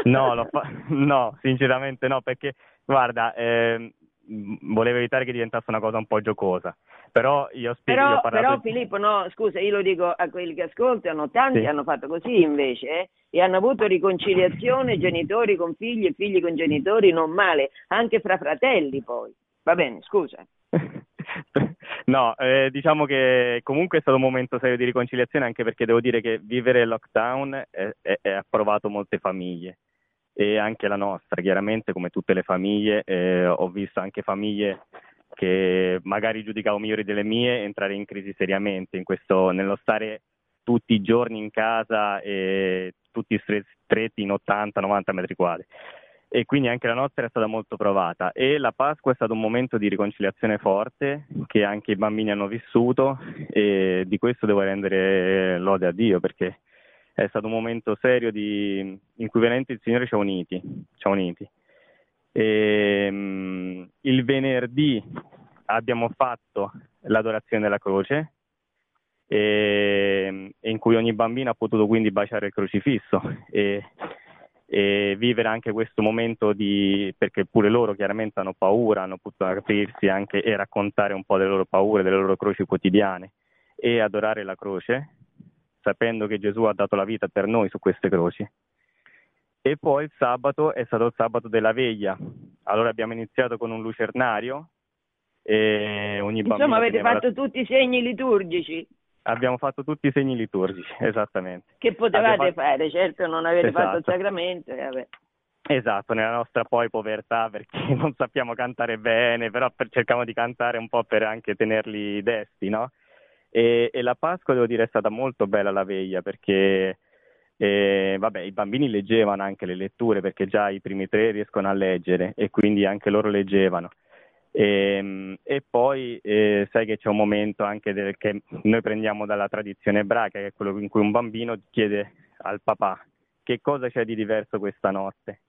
No, sinceramente no, perché guarda, volevo evitare che diventasse una cosa un po' giocosa, Però io spiego. Però Filippo, no, scusa, io lo dico a quelli che ascoltano, tanti hanno fatto così invece, e hanno avuto riconciliazione genitori con figli e figli con genitori, non male, anche fra fratelli poi. Va bene, scusa. No, diciamo che comunque è stato un momento serio di riconciliazione, anche perché devo dire che vivere il lockdown ha provato molte famiglie, e anche la nostra, chiaramente, come tutte le famiglie. Ho visto anche famiglie che magari giudicavo migliori delle mie entrare in crisi seriamente in questo, nello stare tutti i giorni in casa e tutti stretti in 80-90 metri quadri. E quindi anche la nostra è stata molto provata, e la Pasqua è stato un momento di riconciliazione forte che anche i bambini hanno vissuto, e di questo devo rendere lode a Dio, perché è stato un momento serio in cui veramente il Signore ci ha uniti. E il venerdì abbiamo fatto l'adorazione della croce, e in cui ogni bambino ha potuto quindi baciare il crocifisso e vivere anche questo momento perché pure loro chiaramente hanno paura, hanno potuto aprirsi anche e raccontare un po' delle loro paure, delle loro croci quotidiane, e adorare la croce sapendo che Gesù ha dato la vita per noi su queste croci. E poi il sabato è stato il sabato della veglia, allora abbiamo iniziato con un lucernario e ogni bambino... Insomma, avete fatto tutti i segni liturgici? Abbiamo fatto tutti i segni liturgici, esattamente. Che potevate fare, certo non avete fatto il sacramento. Vabbè. Esatto, nella nostra poi povertà, perché non sappiamo cantare bene, però cercavamo di cantare un po' per anche tenerli desti, no? E la Pasqua, devo dire, è stata molto bella la veglia, perché i bambini leggevano anche le letture, perché già i primi tre riescono a leggere, e quindi anche loro leggevano. E poi sai che c'è un momento anche che noi prendiamo dalla tradizione ebraica, che è quello in cui un bambino chiede al papà che cosa c'è di diverso questa notte,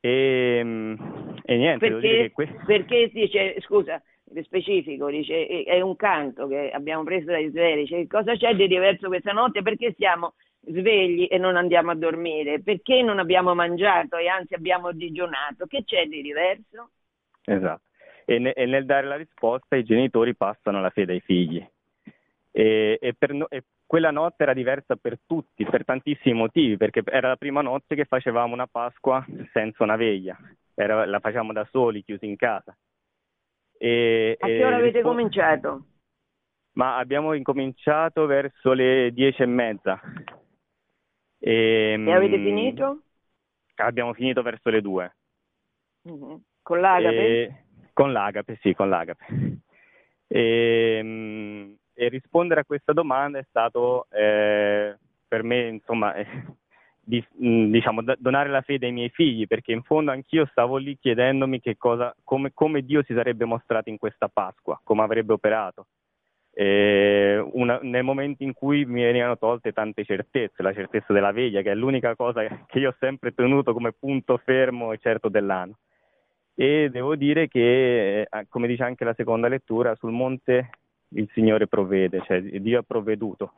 e niente, devo dire che perché dice, scusa, specifico, dice, è un canto che abbiamo preso da Israele, dice cosa c'è di diverso questa notte, perché siamo svegli e non andiamo a dormire, perché non abbiamo mangiato e anzi abbiamo digiunato, che c'è di diverso? Esatto, e nel dare la risposta i genitori passano la fede ai figli, e quella notte era diversa per tutti, per tantissimi motivi, perché era la prima notte che facevamo una Pasqua senza una veglia, la facevamo da soli, chiusi in casa. A che ora avete cominciato? Ma abbiamo incominciato verso le 10:30. E avete finito? Abbiamo finito verso le 2. Mm-hmm. Con l'Agape? Con l'Agape, sì, con l'Agape. E rispondere a questa domanda è stato per me, insomma, donare la fede ai miei figli, perché in fondo anch'io stavo lì chiedendomi come Dio si sarebbe mostrato in questa Pasqua, come avrebbe operato. Nel momento in cui mi venivano tolte tante certezze, la certezza della veglia, che è l'unica cosa che io ho sempre tenuto come punto fermo e certo dell'anno. E devo dire che, come dice anche la seconda lettura, sul monte il Signore provvede, cioè Dio ha provveduto,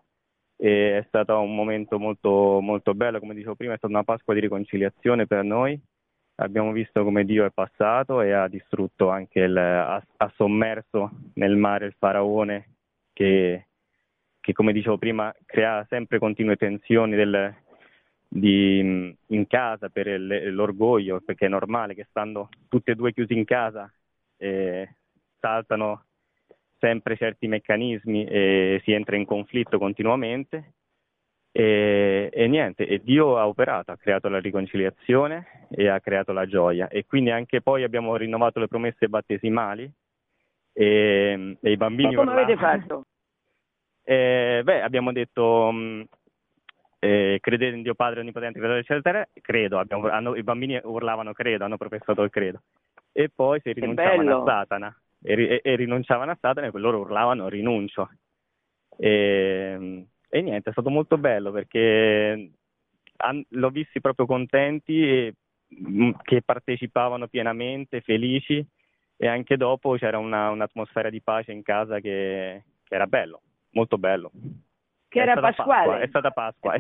e è stato un momento molto, molto bello. Come dicevo prima, è stata una Pasqua di riconciliazione per noi, abbiamo visto come Dio è passato e ha distrutto anche ha sommerso nel mare il faraone che come dicevo prima crea sempre continue tensioni in casa per l'orgoglio, perché è normale che stando tutti e due chiusi in casa saltano sempre certi meccanismi e si entra in conflitto continuamente, e Dio ha operato, ha creato la riconciliazione e ha creato la gioia, e quindi anche poi abbiamo rinnovato le promesse battesimali, e i bambini... Ma come avete fatto? Abbiamo detto... credete in Dio Padre Onnipotente, creatore del cielo e della terra, credo. I bambini urlavano credo, hanno professato il credo. E poi si rinunciavano a Satana. E rinunciavano a Satana, e loro urlavano rinuncio. E niente, è stato molto bello, perché l'ho visti proprio contenti, che partecipavano pienamente, felici, e anche dopo c'era un'atmosfera di pace in casa che era bello, molto bello. Che era pasquale. È stata Pasqua.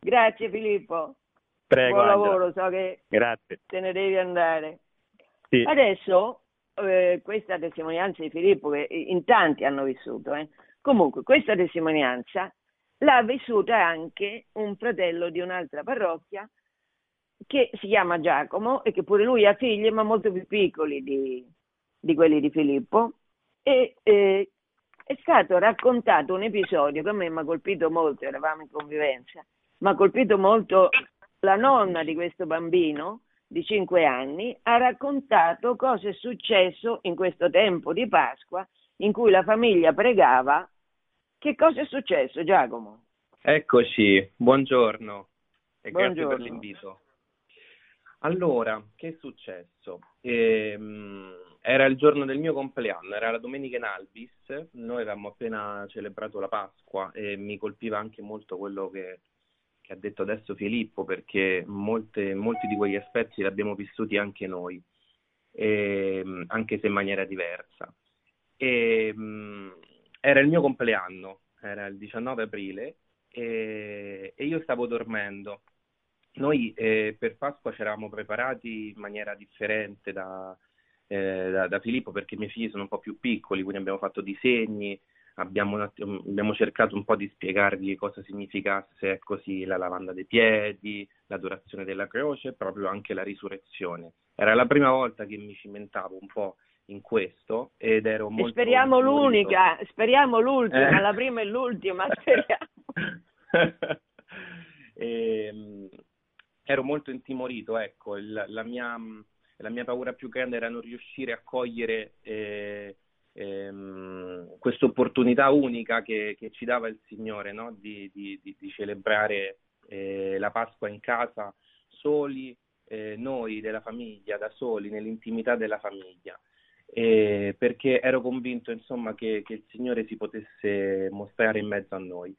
Grazie Filippo. Prego, buon lavoro, so che grazie. Te ne devi andare. Sì. Adesso questa testimonianza di Filippo, che in tanti hanno vissuto, comunque questa testimonianza l'ha vissuta anche un fratello di un'altra parrocchia che si chiama Giacomo e che pure lui ha figli, ma molto più piccoli di quelli di Filippo, e è stato raccontato un episodio che a me mi ha colpito molto. Eravamo in convivenza, mi ha colpito molto la nonna di questo bambino di 5 anni, ha raccontato cosa è successo in questo tempo di Pasqua in cui la famiglia pregava. Che cosa è successo, Giacomo? Eccoci, buongiorno e buongiorno. Grazie per l'invito. Allora, che è successo? Era il giorno del mio compleanno, era la domenica in Albis, noi avevamo appena celebrato la Pasqua e mi colpiva anche molto quello che ha detto adesso Filippo, perché molti di quegli aspetti li abbiamo vissuti anche noi, anche se in maniera diversa. Era il mio compleanno, era il 19 aprile e io stavo dormendo. Noi per Pasqua ci eravamo preparati in maniera differente da Filippo, perché i miei figli sono un po' più piccoli, quindi abbiamo fatto disegni, abbiamo cercato un po' di spiegargli cosa significasse così la lavanda dei piedi, l'adorazione della croce, proprio anche la risurrezione. Era la prima volta che mi cimentavo un po' in questo ed ero molto... Speriamo l'unica, speriamo l'ultima, la prima e l'ultima, speriamo. Ero molto intimorito, ecco, la mia paura più grande era non riuscire a cogliere questa opportunità unica che ci dava il Signore, no? di celebrare la Pasqua in casa, soli, noi della famiglia, da soli, nell'intimità della famiglia, perché ero convinto, insomma, che il Signore si potesse mostrare in mezzo a noi.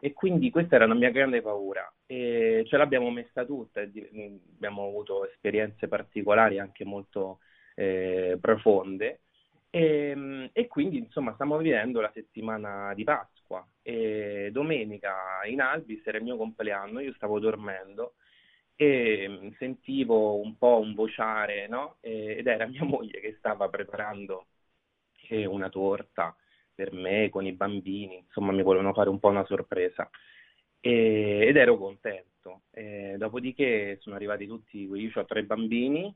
E quindi questa era la mia grande paura e ce l'abbiamo messa tutta, abbiamo avuto esperienze particolari anche molto profonde e quindi, insomma, stiamo vivendo la settimana di Pasqua e domenica in Albis era il mio compleanno, io stavo dormendo e sentivo un po' un vociare, no? Ed era mia moglie che stava preparando una torta per me, con i bambini, insomma mi volevano fare un po' una sorpresa ed ero contento. Dopodiché sono arrivati tutti, io ho 3 bambini,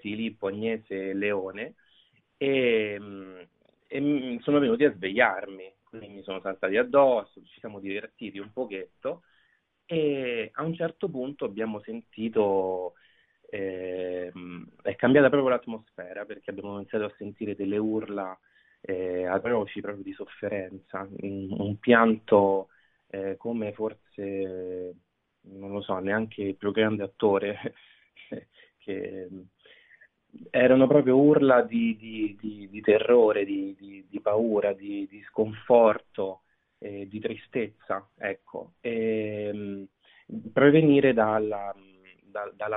Filippo, Agnese e Leone, e sono venuti a svegliarmi, quindi mi sono saltati addosso, ci siamo divertiti un pochetto e a un certo punto abbiamo sentito... è cambiata proprio l'atmosfera, perché abbiamo iniziato a sentire delle urla atroci, proprio di sofferenza, un pianto come forse, non lo so, neanche il più grande attore, che erano proprio urla di terrore, di paura, di sconforto, di tristezza, ecco, provenire dalla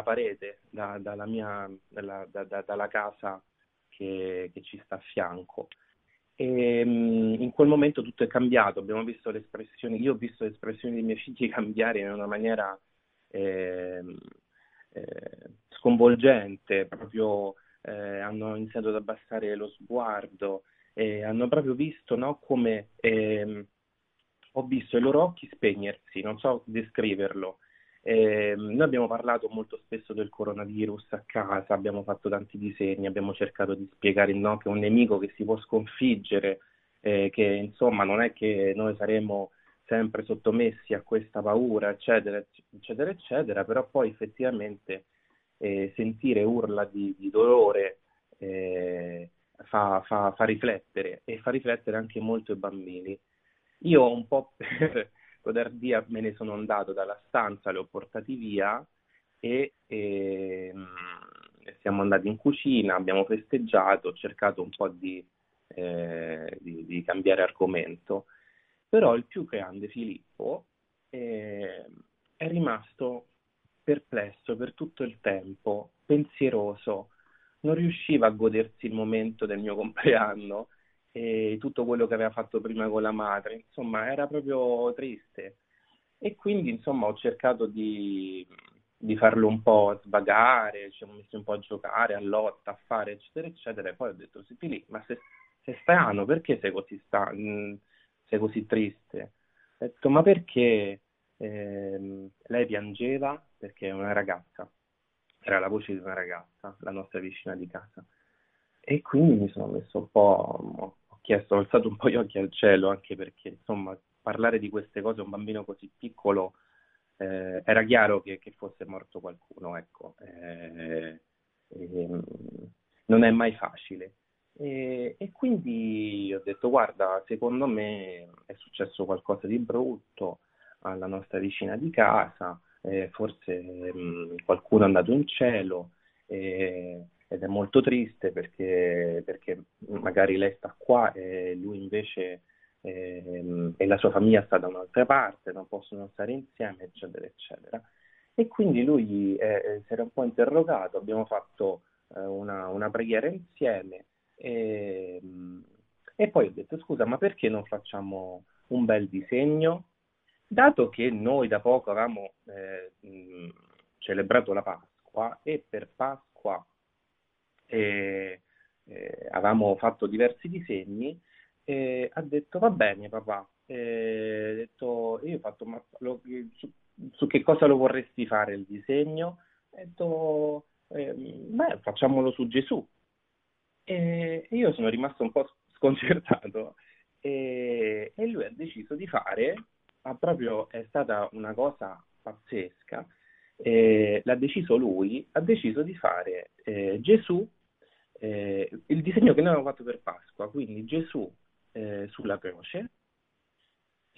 parete, dalla casa che ci sta a fianco. E in quel momento tutto è cambiato, abbiamo visto le espressioni, io ho visto le espressioni dei miei figli cambiare in una maniera sconvolgente, proprio hanno iniziato ad abbassare lo sguardo, hanno proprio visto, no, come ho visto i loro occhi spegnersi, non so descriverlo. Noi abbiamo parlato molto spesso del coronavirus a casa, abbiamo fatto tanti disegni, abbiamo cercato di spiegare, no, che è un nemico che si può sconfiggere, che insomma non è che noi saremo sempre sottomessi a questa paura, eccetera, eccetera, eccetera, però poi effettivamente sentire urla di dolore fa riflettere e fa riflettere anche molto i bambini. Io un po' per... codardia me ne sono andato dalla stanza, li ho portati via e siamo andati in cucina, abbiamo festeggiato, ho cercato un po' di cambiare argomento, però il più grande, Filippo, è rimasto perplesso per tutto il tempo, pensieroso, non riusciva a godersi il momento del mio compleanno e tutto quello che aveva fatto prima con la madre, insomma era proprio triste e quindi, insomma, ho cercato di farlo un po' sbagare, ci ho messo un po' a giocare, a lotta, a fare, eccetera, eccetera. E poi ho detto, sì, Pili, ma sei strano, perché sei così triste? Ho detto, ma perché lei piangeva? Perché è una ragazza, era la voce di una ragazza, la nostra vicina di casa. E quindi mi sono messo un po', ho alzato un po' gli occhi al cielo, anche perché, insomma, parlare di queste cose a un bambino così piccolo, era chiaro che fosse morto qualcuno, ecco. Non è mai facile. E quindi ho detto, guarda, secondo me è successo qualcosa di brutto alla nostra vicina di casa, forse qualcuno è andato in cielo, ed è molto triste perché magari lei sta qua e lui invece e la sua famiglia sta da un'altra parte, non possono stare insieme, eccetera, eccetera. E quindi lui si era un po' interrogato, abbiamo fatto una preghiera insieme e poi ho detto, scusa, ma perché non facciamo un bel disegno? Dato che noi da poco avevamo celebrato la Pasqua e per Pasqua avevamo fatto diversi disegni, ha detto va bene papà, ha detto, io ho fatto, ma su che cosa lo vorresti fare il disegno? Ha detto beh, facciamolo su Gesù. E io sono rimasto un po' sconcertato e lui ha deciso di fare, è stata una cosa pazzesca, l'ha deciso lui, ha deciso di fare Gesù, il disegno che noi avevamo fatto per Pasqua, quindi Gesù sulla croce,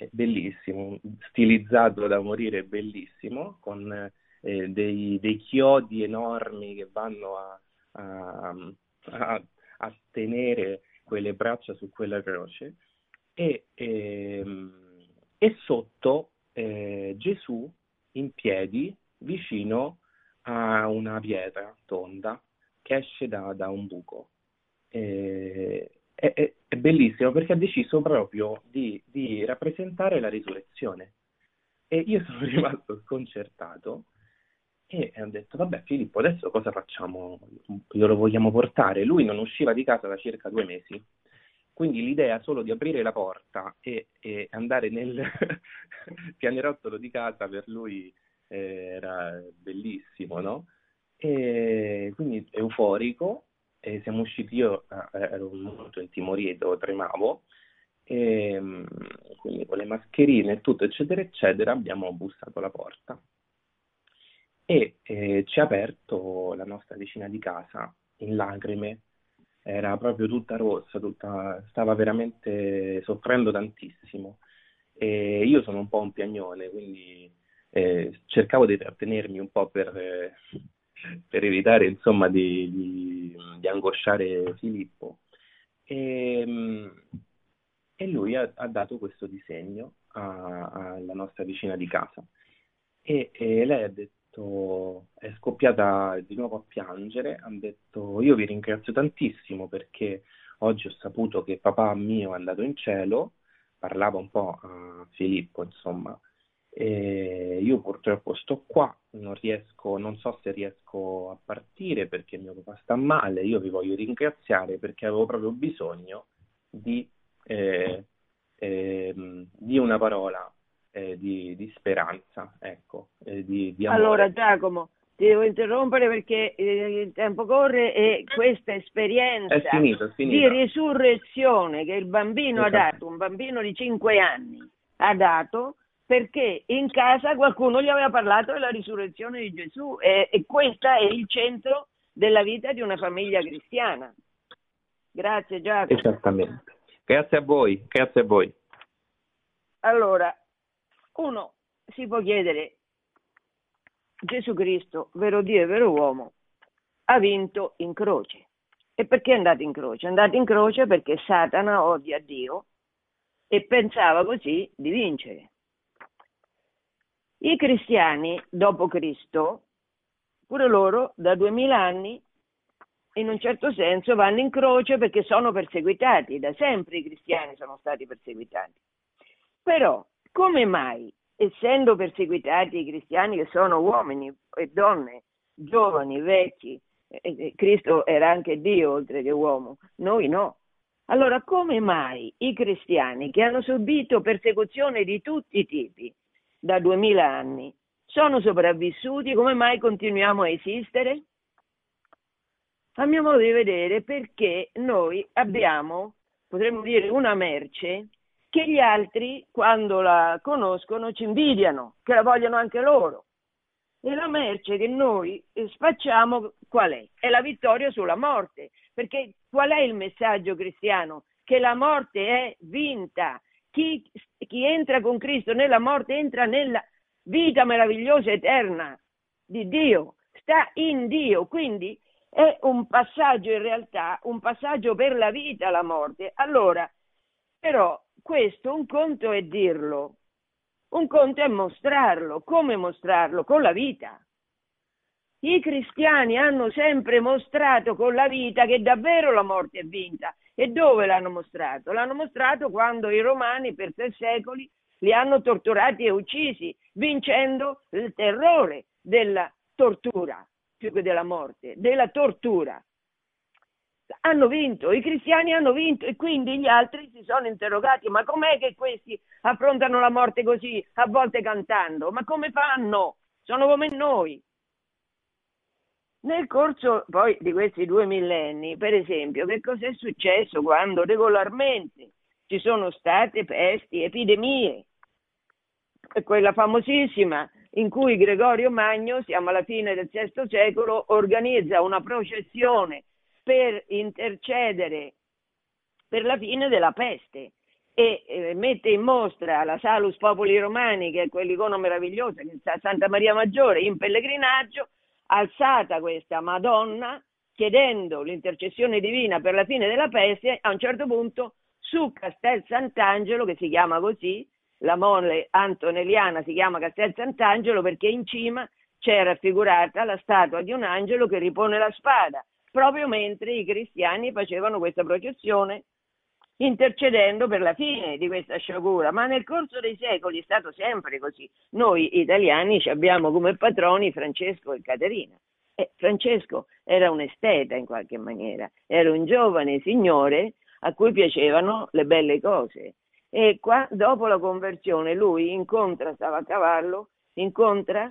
bellissimo, stilizzato da morire, bellissimo, con dei chiodi enormi che vanno a tenere quelle braccia su quella croce, e sotto Gesù in piedi vicino a una pietra tonda che esce da un buco. È bellissimo perché ha deciso proprio di rappresentare la risurrezione. E io sono rimasto sconcertato e ho detto, vabbè Filippo, adesso cosa facciamo? Lo vogliamo portare? Lui non usciva di casa da circa 2 mesi, quindi l'idea solo di aprire la porta e andare nel pianerottolo di casa per lui era bellissimo, no? E quindi euforico, e siamo usciti, io ero molto intimorito, tremavo, e quindi con le mascherine e tutto, eccetera, eccetera, abbiamo bussato alla porta e ci ha aperto la nostra vicina di casa in lacrime, era proprio tutta rossa, stava veramente soffrendo tantissimo, e io sono un po' un piagnone, quindi cercavo di trattenermi un po' per evitare, insomma, di angosciare Filippo, e lui ha dato questo disegno alla nostra vicina di casa, e lei ha detto, è scoppiata di nuovo a piangere, ha detto, io vi ringrazio tantissimo perché oggi ho saputo che papà mio è andato in cielo, parlava un po' a Filippo, insomma. E io purtroppo sto qua, non so se riesco a partire perché mio papà sta male, io vi voglio ringraziare perché avevo proprio bisogno di una parola di speranza, ecco, di amore. Allora Giacomo, ti devo interrompere perché il tempo corre e questa esperienza è finita. Di risurrezione che il bambino ha dato, un bambino di 5 anni ha dato, perché in casa qualcuno gli aveva parlato della risurrezione di Gesù e questo è il centro della vita di una famiglia cristiana. Grazie Giacomo. Esattamente. Grazie a voi. Allora, uno si può chiedere, Gesù Cristo, vero Dio e vero uomo, ha vinto in croce. E perché è andato in croce? È andato in croce perché Satana odia Dio e pensava così di vincere. I cristiani dopo Cristo, pure loro da 2000 anni, in un certo senso vanno in croce perché sono perseguitati, da sempre i cristiani sono stati perseguitati. Però come mai essendo perseguitati i cristiani che sono uomini e donne, giovani, vecchi, Cristo era anche Dio oltre che uomo, noi no. Allora come mai i cristiani che hanno subito persecuzione di tutti i tipi da 2000 anni sono sopravvissuti, come mai continuiamo a esistere? A mio modo di vedere perché noi abbiamo, potremmo dire, una merce che gli altri quando la conoscono ci invidiano, che la vogliono anche loro. E la merce che noi spacciamo qual è? È la vittoria sulla morte, perché qual è il messaggio cristiano? Che la morte è vinta, chi entra con Cristo nella morte entra nella vita meravigliosa eterna di Dio, sta in Dio, quindi è un passaggio in realtà, un passaggio per la vita la morte. Allora, però questo un conto è dirlo, un conto è mostrarlo. Come mostrarlo? Con la vita. I cristiani hanno sempre mostrato con la vita che davvero la morte è vinta. E dove l'hanno mostrato? L'hanno mostrato quando i romani per 3 secoli li hanno torturati e uccisi, vincendo il terrore della tortura, più che della morte, della tortura. Hanno vinto, i cristiani hanno vinto e quindi gli altri si sono interrogati: ma com'è che questi affrontano la morte così, a volte cantando? Ma come fanno? Sono come noi. Nel corso poi di questi 2 millenni, per esempio, che cosa è successo quando regolarmente ci sono state pesti, epidemie? Quella famosissima in cui Gregorio Magno, siamo alla fine del VI secolo, organizza una processione per intercedere per la fine della peste e mette in mostra la Salus Populi Romani, che è quell'icona meravigliosa che sta a Santa Maria Maggiore in pellegrinaggio, alzata questa Madonna chiedendo l'intercessione divina per la fine della peste. A un certo punto su Castel Sant'Angelo, che si chiama così, la mole antonelliana si chiama Castel Sant'Angelo perché in cima c'è raffigurata la statua di un angelo che ripone la spada, proprio mentre i cristiani facevano questa processione intercedendo per la fine di questa sciagura. Ma nel corso dei secoli è stato sempre così. Noi italiani ci abbiamo come patroni Francesco e Caterina. Francesco era un esteta in qualche maniera, era un giovane signore a cui piacevano le belle cose. E qua, dopo la conversione, lui incontra, stava a cavallo, incontra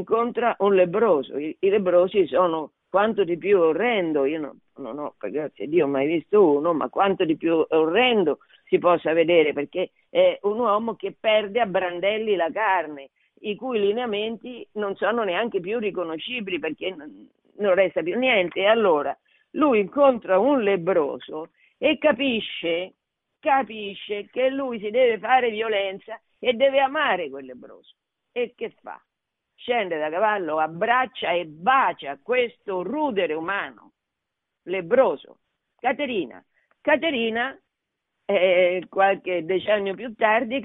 un lebbroso. I lebbrosi sono quanto di più orrendo, io non ho, grazie a Dio, mai visto uno, ma quanto di più orrendo si possa vedere, perché è un uomo che perde a brandelli la carne, i cui lineamenti non sono neanche più riconoscibili perché non resta più niente. E allora lui incontra un lebbroso e capisce che lui si deve fare violenza e deve amare quel lebbroso. E che fa? Scende da cavallo, abbraccia e bacia questo rudere umano, lebbroso. Caterina, qualche decennio più tardi,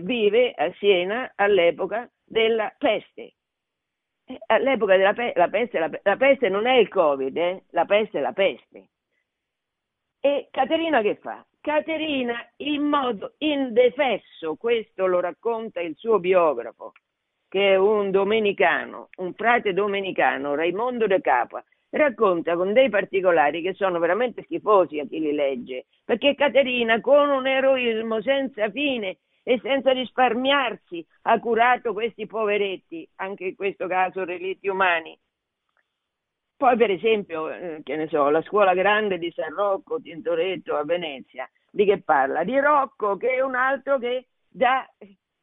vive a Siena all'epoca della peste. All'epoca della la peste non è il Covid, la peste è la peste. E Caterina che fa? Caterina, in modo indefesso, questo lo racconta il suo biografo, che è un domenicano, un frate domenicano, Raimondo De Capua, racconta con dei particolari che sono veramente schifosi a chi li legge, perché Caterina, con un eroismo senza fine e senza risparmiarsi, ha curato questi poveretti, anche in questo caso relitti umani. Poi, per esempio, la scuola grande di San Rocco, Tintoretto a Venezia, di che parla? Di Rocco, che è un altro che dà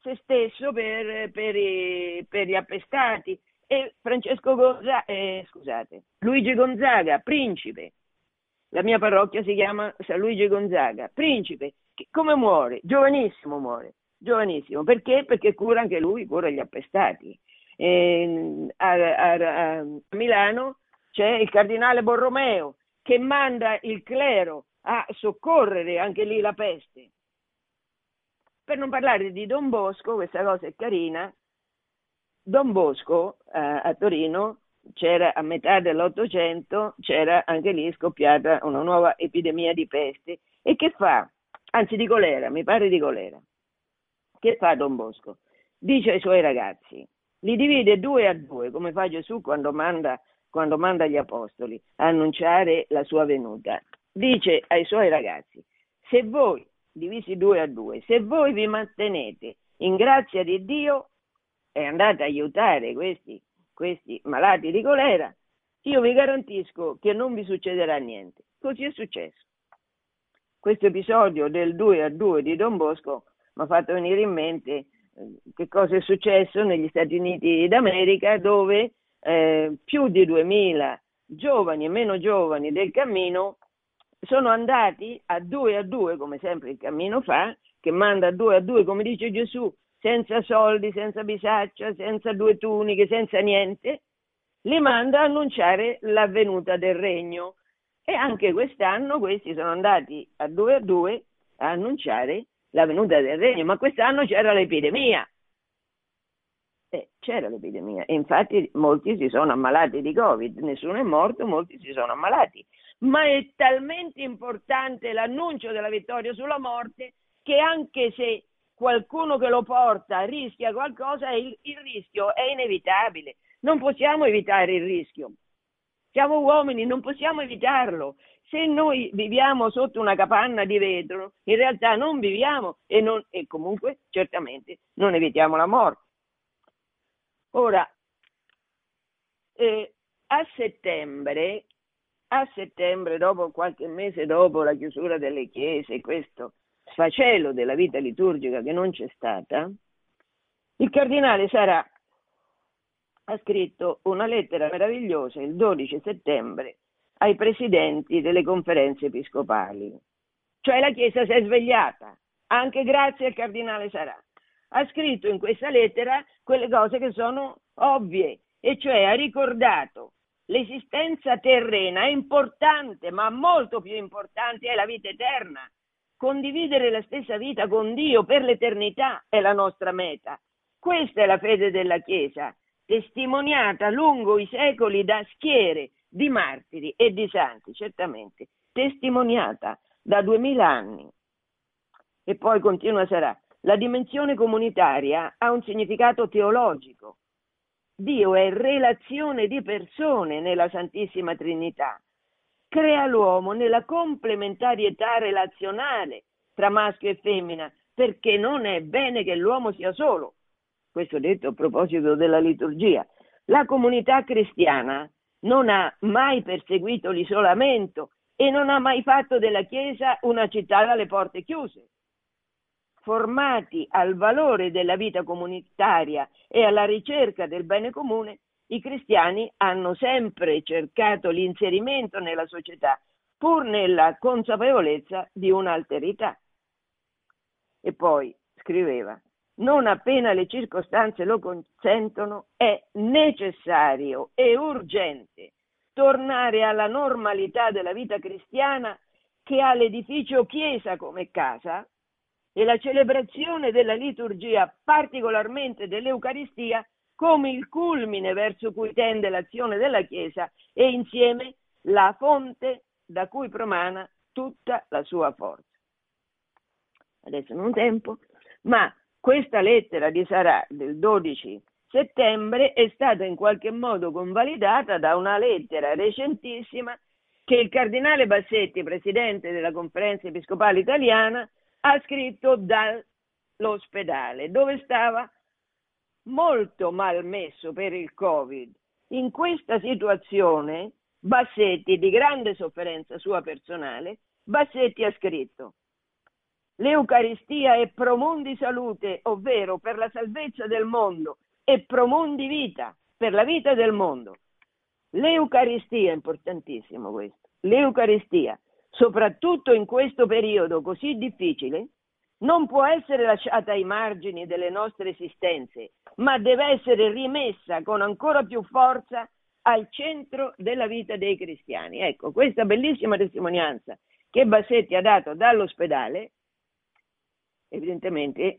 se stesso per gli appestati, e Francesco Gonzaga, Luigi Gonzaga, principe. La mia parrocchia si chiama San Luigi Gonzaga, principe, che come muore? Giovanissimo, perché? Perché cura anche lui, cura gli appestati. A Milano c'è il cardinale Borromeo che manda il clero a soccorrere anche lì la peste. Per non parlare di Don Bosco, questa cosa è carina. Don Bosco a Torino, c'era a metà dell'Ottocento, c'era anche lì scoppiata una nuova epidemia di peste. E che fa? Anzi di colera, mi pare di colera. Che fa Don Bosco? Dice ai suoi ragazzi, li divide 2 a 2, come fa Gesù quando manda gli apostoli a annunciare la sua venuta. Dice ai suoi ragazzi, se voi, divisi 2 a 2, se voi vi mantenete in grazia di Dio e andate a aiutare questi malati di colera, io vi garantisco che non vi succederà niente. Così è successo. Questo episodio del 2 a 2 di Don Bosco mi ha fatto venire in mente che cosa è successo negli Stati Uniti d'America, dove più di 2000 giovani e meno giovani del cammino sono andati a 2 a 2, come sempre il cammino fa, che manda a 2 a 2, come dice Gesù, senza soldi, senza bisaccia, senza 2 tuniche, senza niente, li manda a annunciare l'avvenuta del regno. E anche quest'anno questi sono andati a 2 a 2 a annunciare la venuta del regno, ma quest'anno c'era l'epidemia. C'era l'epidemia, e infatti molti si sono ammalati di Covid, nessuno è morto, molti si sono ammalati. Ma è talmente importante l'annuncio della vittoria sulla morte che anche se qualcuno che lo porta rischia qualcosa, il rischio è inevitabile. Non possiamo evitare il rischio. Siamo uomini, non possiamo evitarlo. Se noi viviamo sotto una capanna di vetro, in realtà non viviamo e comunque certamente non evitiamo la morte. Ora, a settembre, dopo qualche mese dopo la chiusura delle chiese, questo sfacelo della vita liturgica che non c'è stata, il Cardinale Sarah ha scritto una lettera meravigliosa il 12 settembre ai presidenti delle conferenze episcopali. Cioè la Chiesa si è svegliata, anche grazie al Cardinale Sarah. Ha scritto in questa lettera quelle cose che sono ovvie, e cioè ha ricordato l'esistenza terrena è importante, ma molto più importante è la vita eterna. Condividere la stessa vita con Dio per l'eternità è la nostra meta. Questa è la fede della Chiesa, testimoniata lungo i secoli da schiere di martiri e di santi, certamente, testimoniata da 2000 anni. E poi continua Sarà, la dimensione comunitaria ha un significato teologico. Dio è relazione di persone nella Santissima Trinità. Crea l'uomo nella complementarietà relazionale tra maschio e femmina, perché non è bene che l'uomo sia solo. Questo detto a proposito della liturgia. La comunità cristiana non ha mai perseguito l'isolamento e non ha mai fatto della Chiesa una città dalle porte chiuse. Formati al valore della vita comunitaria e alla ricerca del bene comune, i cristiani hanno sempre cercato l'inserimento nella società, pur nella consapevolezza di un'alterità. E poi scriveva, non appena le circostanze lo consentono, è necessario e urgente tornare alla normalità della vita cristiana, che ha l'edificio Chiesa come casa e la celebrazione della liturgia, particolarmente dell'Eucaristia, come il culmine verso cui tende l'azione della Chiesa e insieme la fonte da cui promana tutta la sua forza. Adesso non ho tempo, ma questa lettera di Sarah del 12 settembre è stata in qualche modo convalidata da una lettera recentissima che il Cardinale Bassetti, presidente della Conferenza Episcopale Italiana, ha scritto dall'ospedale, dove stava molto malmesso per il Covid. In questa situazione, Bassetti, di grande sofferenza sua personale, Bassetti ha scritto: l'Eucaristia è pro mundi salute, ovvero per la salvezza del mondo, e pro mundi vita, per la vita del mondo. L'Eucaristia, importantissimo questo, l'Eucaristia, soprattutto in questo periodo così difficile, non può essere lasciata ai margini delle nostre esistenze, ma deve essere rimessa con ancora più forza al centro della vita dei cristiani. Ecco, questa bellissima testimonianza che Bassetti ha dato dall'ospedale, evidentemente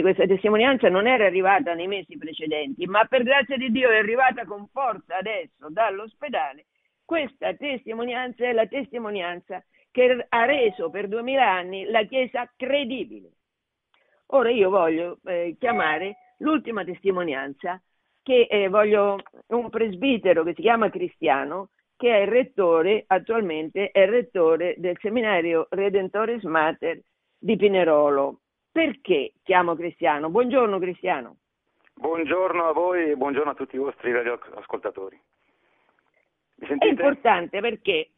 questa testimonianza non era arrivata nei mesi precedenti, ma per grazia di Dio è arrivata con forza adesso dall'ospedale. Questa testimonianza è la testimonianza che ha reso per 2000 anni la Chiesa credibile. Ora io voglio chiamare l'ultima testimonianza che voglio un presbitero che si chiama Cristiano, che è il rettore, attualmente è il rettore del seminario Redentores Mater di Pinerolo. Perché chiamo Cristiano? Buongiorno Cristiano. Buongiorno a voi e buongiorno a tutti i vostri radioascoltatori. Mi sentite? È importante perché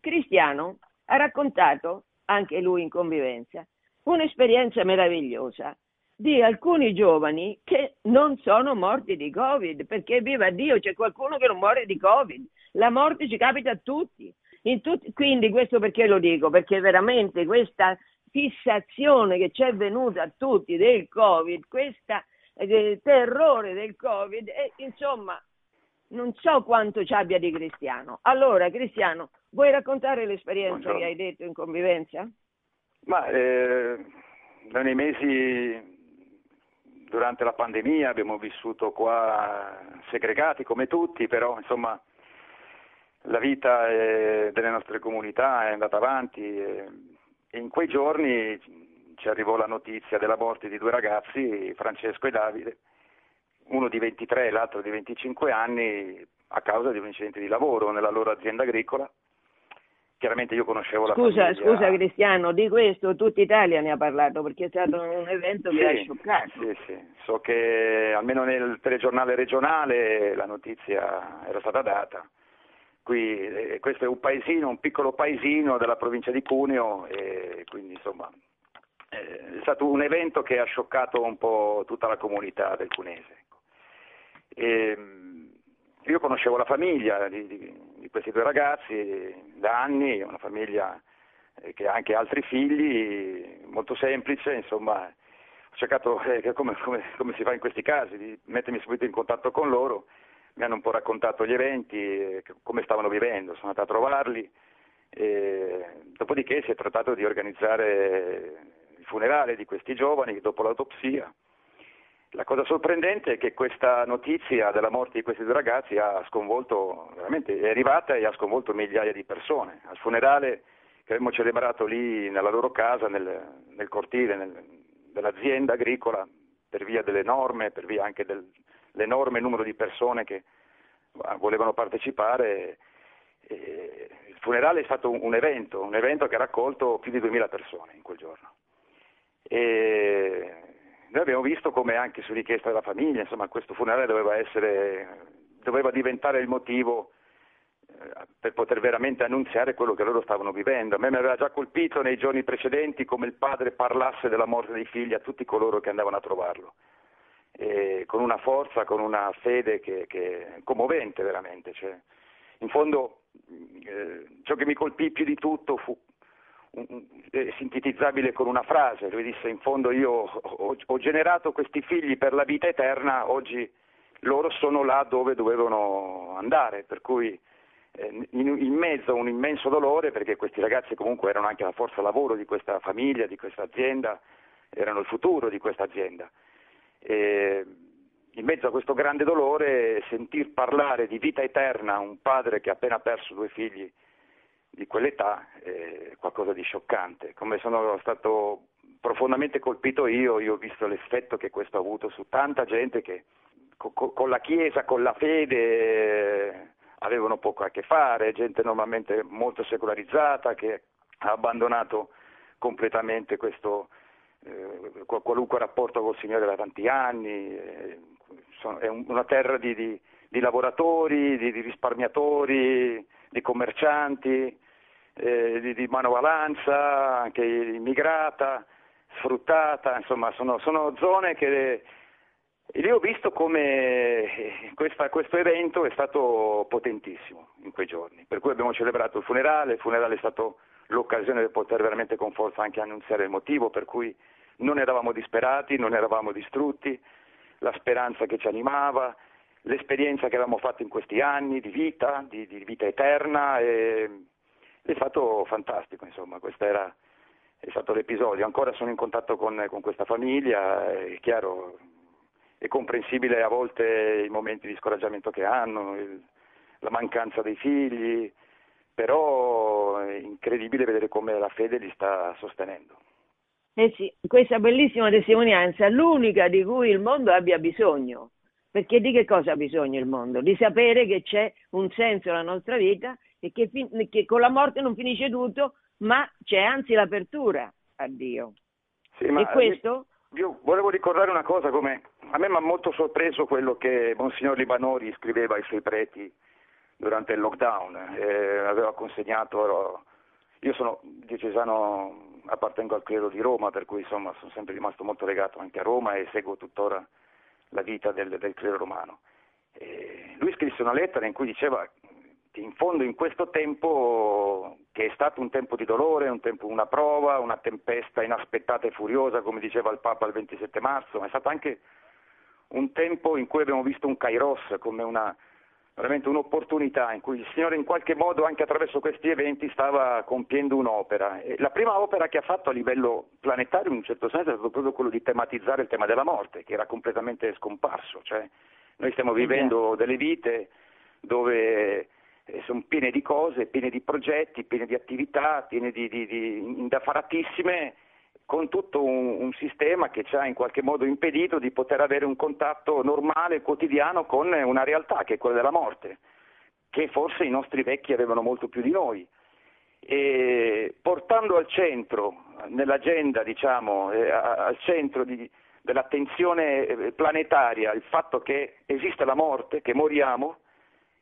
Cristiano ha raccontato, anche lui in convivenza, un'esperienza meravigliosa di alcuni giovani che non sono morti di Covid, perché viva Dio, c'è qualcuno che non muore di Covid. La morte ci capita a tutti, quindi questo perché lo dico? Perché veramente questa fissazione che ci è venuta a tutti del Covid, questa del terrore del Covid, e insomma non so quanto ci abbia di Cristiano. Allora Cristiano, vuoi raccontare l'esperienza che hai detto in convivenza? Ma nei mesi durante la pandemia abbiamo vissuto qua segregati come tutti, però insomma la vita delle nostre comunità è andata avanti e in quei giorni ci arrivò la notizia della morte di due ragazzi, Francesco e Davide, uno di 23 e l'altro di 25 anni, a causa di un incidente di lavoro nella loro azienda agricola. Chiaramente io conoscevo la famiglia. Scusa Cristiano, di questo tutta Italia ne ha parlato, perché è stato un evento che ha scioccato. Sì, so che almeno nel telegiornale regionale la notizia era stata data. Qui, questo è un paesino, un piccolo paesino della provincia di Cuneo, e quindi insomma è stato un evento che ha scioccato un po' tutta la comunità del cunese. E io conoscevo la famiglia di questi due ragazzi da anni, una famiglia che ha anche altri figli, molto semplice, insomma ho cercato, come si fa in questi casi, di mettermi subito in contatto con loro. Mi hanno un po' raccontato gli eventi, come stavano vivendo, sono andato a trovarli, dopodiché si è trattato di organizzare il funerale di questi giovani dopo l'autopsia. La cosa sorprendente è che questa notizia della morte di questi due ragazzi ha sconvolto, veramente è arrivata e ha sconvolto migliaia di persone. Al funerale che abbiamo celebrato lì nella loro casa, nel cortile dell'azienda agricola, per via delle norme, per via anche dell'enorme numero di persone che volevano partecipare, il funerale è stato un evento che ha raccolto più di 2000 persone in quel giorno. E noi abbiamo visto come anche su richiesta della famiglia, insomma, questo funerale doveva diventare il motivo per poter veramente annunziare quello che loro stavano vivendo. A me mi aveva già colpito nei giorni precedenti come il padre parlasse della morte dei figli a tutti coloro che andavano a trovarlo, con una forza, con una fede che commovente veramente. Cioè, in fondo ciò che mi colpì più di tutto fu sintetizzabile con una frase. Lui disse: in fondo io ho generato questi figli per la vita eterna, oggi loro sono là dove dovevano andare, per cui in mezzo a un immenso dolore, perché questi ragazzi comunque erano anche la forza lavoro di questa famiglia, di questa azienda, erano il futuro di questa azienda. E in mezzo a questo grande dolore sentir parlare di vita eterna un padre che ha appena perso due figli di quell'età è qualcosa di scioccante. Come sono stato profondamente colpito io ho visto l'effetto che questo ha avuto su tanta gente che con la Chiesa, con la fede avevano poco a che fare, gente normalmente molto secolarizzata che ha abbandonato completamente questo qualunque rapporto col Signore da tanti anni. È una terra di lavoratori, di risparmiatori, di commercianti, di manovalanza, anche immigrata, sfruttata, insomma sono zone che. E lì ho visto come questo evento è stato potentissimo in quei giorni, per cui abbiamo celebrato il funerale è stato l'occasione per poter veramente con forza anche annunziare il motivo, per cui non eravamo disperati, non eravamo distrutti, la speranza che ci animava, l'esperienza che avevamo fatto in questi anni di vita, di vita eterna, è stato fantastico, insomma, è stato l'episodio. Ancora sono in contatto con questa famiglia, è chiaro. È comprensibile a volte i momenti di scoraggiamento che hanno, la mancanza dei figli, però è incredibile vedere come la fede li sta sostenendo. Eh sì, questa bellissima testimonianza, l'unica di cui il mondo abbia bisogno, perché di che cosa ha bisogno il mondo? Di sapere che c'è un senso alla nostra vita e che con la morte non finisce tutto, ma c'è anzi l'apertura a Dio. Sì, ma e questo... Io volevo ricordare una cosa, come a me mi ha molto sorpreso quello che Monsignor Libanori scriveva ai suoi preti durante il lockdown, aveva consegnato, io sono diocesano, appartengo al clero di Roma, per cui insomma sono sempre rimasto molto legato anche a Roma e seguo tuttora la vita del clero romano. Lui scrisse una lettera in cui diceva che in fondo in questo tempo, che è stato un tempo di dolore, un tempo, una prova, una tempesta inaspettata e furiosa, come diceva il Papa il 27 marzo, ma è stato anche un tempo in cui abbiamo visto un kairos, come una veramente un'opportunità in cui il Signore in qualche modo anche attraverso questi eventi stava compiendo un'opera. E la prima opera che ha fatto a livello planetario in un certo senso è stato proprio quello di tematizzare il tema della morte, che era completamente scomparso, cioè noi stiamo vivendo delle vite dove sono piene di cose, piene di progetti, piene di attività, piene di indaffaratissime, con tutto un sistema che ci ha in qualche modo impedito di poter avere un contatto normale, quotidiano, con una realtà che è quella della morte, che forse i nostri vecchi avevano molto più di noi. E portando al centro, nell'agenda, diciamo, al centro dell'attenzione planetaria, il fatto che esiste la morte, che moriamo,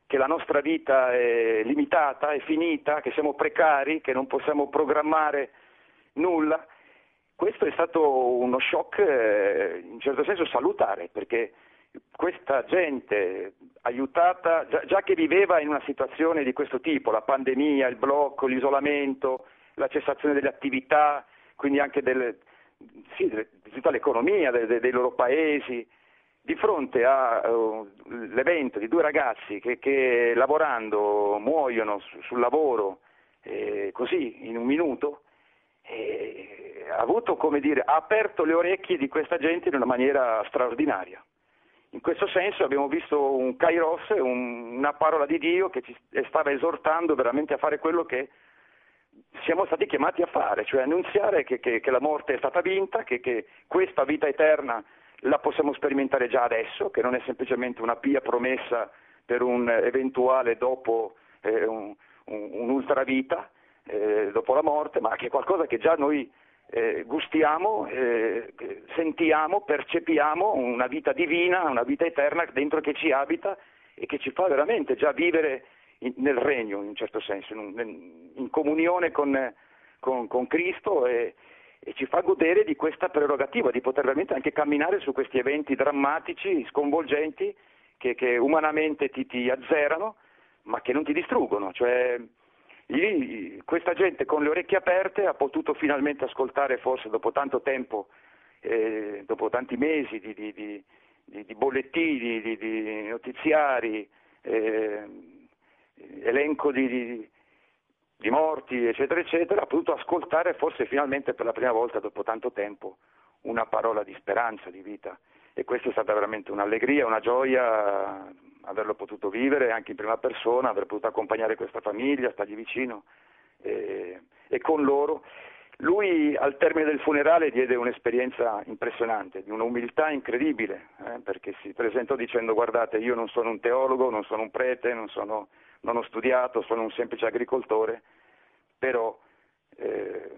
che la nostra vita è limitata, è finita, che siamo precari, che non possiamo programmare nulla. Questo è stato uno shock in certo senso salutare, perché questa gente aiutata, già che viveva in una situazione di questo tipo, la pandemia, il blocco, l'isolamento, la cessazione delle attività, quindi anche di tutta l'economia dei loro paesi, di fronte all'evento di due ragazzi che lavorando muoiono sul lavoro così in un minuto, ha avuto, come dire, ha aperto le orecchie di questa gente in una maniera straordinaria. In questo senso abbiamo visto un kairos, una parola di Dio che ci stava esortando veramente a fare quello che siamo stati chiamati a fare, cioè annunziare che la morte è stata vinta, che questa vita eterna la possiamo sperimentare già adesso, che non è semplicemente una pia promessa per un eventuale dopo un'ultravita, dopo la morte, ma che è qualcosa che già noi gustiamo, sentiamo, percepiamo, una vita divina, una vita eterna dentro che ci abita e che ci fa veramente già vivere nel regno, in un certo senso, in comunione con Cristo e ci fa godere di questa prerogativa di poter veramente anche camminare su questi eventi drammatici, sconvolgenti, che umanamente ti azzerano, ma che non ti distruggono, cioè... Lì questa gente con le orecchie aperte ha potuto finalmente ascoltare, forse dopo tanto tempo, dopo tanti mesi di bollettini, di notiziari, elenco di morti, eccetera, eccetera, ha potuto ascoltare forse finalmente per la prima volta dopo tanto tempo una parola di speranza, di vita. E questa è stata veramente un'allegria, una gioia averlo potuto vivere anche in prima persona, aver potuto accompagnare questa famiglia, stargli vicino e con loro. Lui al termine del funerale diede un'esperienza impressionante, di un'umiltà incredibile, perché si presentò dicendo: guardate, io non sono un teologo, non sono un prete, non ho studiato, sono un semplice agricoltore, però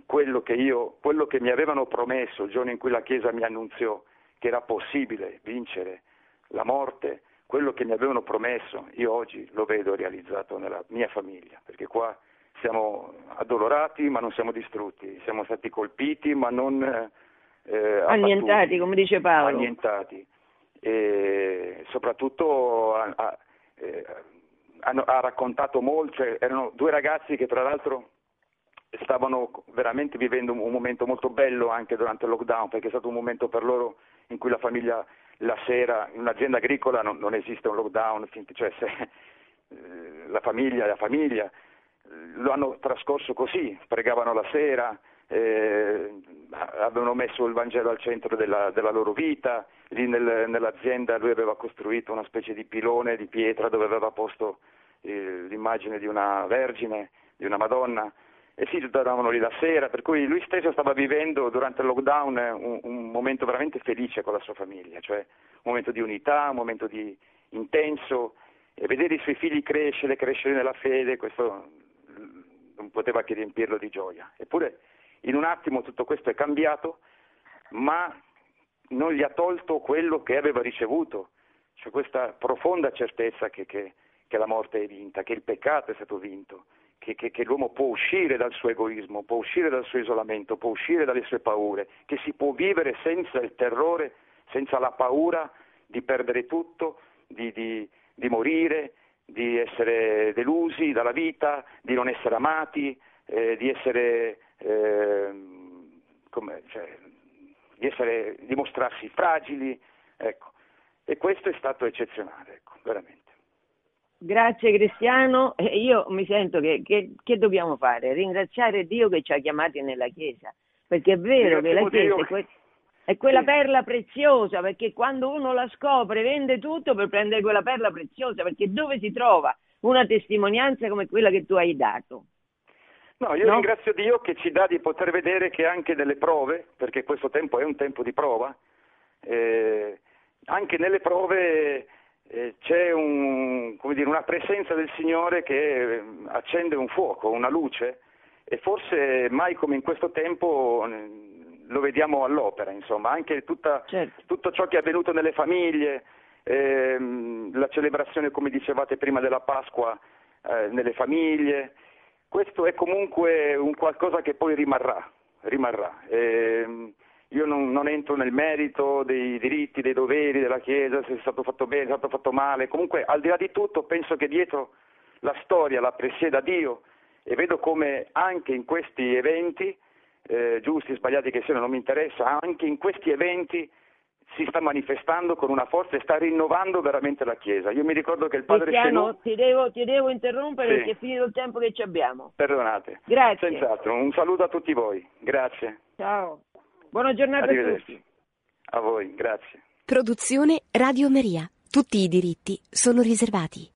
quello che mi avevano promesso il giorno in cui la Chiesa mi annunziò che era possibile vincere la morte, quello che mi avevano promesso, io oggi lo vedo realizzato nella mia famiglia, perché qua siamo addolorati ma non siamo distrutti, siamo stati colpiti ma non annientati, abbattuti, come dice Paolo. Annientati. E soprattutto ha raccontato molto, cioè erano due ragazzi che tra l'altro stavano veramente vivendo un momento molto bello anche durante il lockdown, perché è stato un momento per loro in cui la famiglia... La sera, in un'azienda agricola non esiste un lockdown, cioè la famiglia lo hanno trascorso così, pregavano la sera, avevano messo il Vangelo al centro della loro vita, lì nell'azienda lui aveva costruito una specie di pilone di pietra dove aveva posto l'immagine di una Vergine, di una Madonna, e si trovavano lì la sera, per cui lui stesso stava vivendo durante il lockdown un momento veramente felice con la sua famiglia, cioè un momento di unità, un momento di intenso, e vedere i suoi figli crescere nella fede, questo non poteva che riempirlo di gioia. Eppure in un attimo tutto questo è cambiato, ma non gli ha tolto quello che aveva ricevuto, cioè questa profonda certezza che la morte è vinta, che il peccato è stato vinto, che l'uomo può uscire dal suo egoismo, può uscire dal suo isolamento, può uscire dalle sue paure, che si può vivere senza il terrore, senza la paura di perdere tutto, di morire, di essere delusi dalla vita, di non essere amati, di mostrarsi fragili, ecco. E questo è stato eccezionale, ecco, veramente. Grazie Cristiano, io mi sento che dobbiamo fare? Ringraziare Dio che ci ha chiamati nella Chiesa, perché è vero che la Chiesa è quella perla preziosa, perché quando uno la scopre vende tutto per prendere quella perla preziosa, perché dove si trova una testimonianza come quella che tu hai dato? No, io ringrazio Dio che ci dà di poter vedere che anche delle prove, perché questo tempo è un tempo di prova, anche nelle prove c'è una presenza del Signore che accende un fuoco, una luce, e forse mai come in questo tempo lo vediamo all'opera, insomma, anche tutto ciò che è avvenuto nelle famiglie, la celebrazione, come dicevate prima, della Pasqua nelle famiglie, questo è comunque un qualcosa che poi rimarrà. Io non entro nel merito dei diritti, dei doveri della Chiesa, se è stato fatto bene, se è stato fatto male. Comunque, al di là di tutto, penso che dietro la storia la presieda Dio, e vedo come anche in questi eventi, giusti e sbagliati che siano, non mi interessa, anche in questi eventi si sta manifestando con una forza e sta rinnovando veramente la Chiesa. Io mi ricordo che il padre Cristiano, ti devo interrompere, perché è finito il tempo che ci abbiamo. Perdonate. Grazie. Senz'altro, un saluto a tutti voi. Grazie. Ciao. Buona giornata a tutti. A voi, grazie. Produzione Radio Maria. Tutti i diritti sono riservati.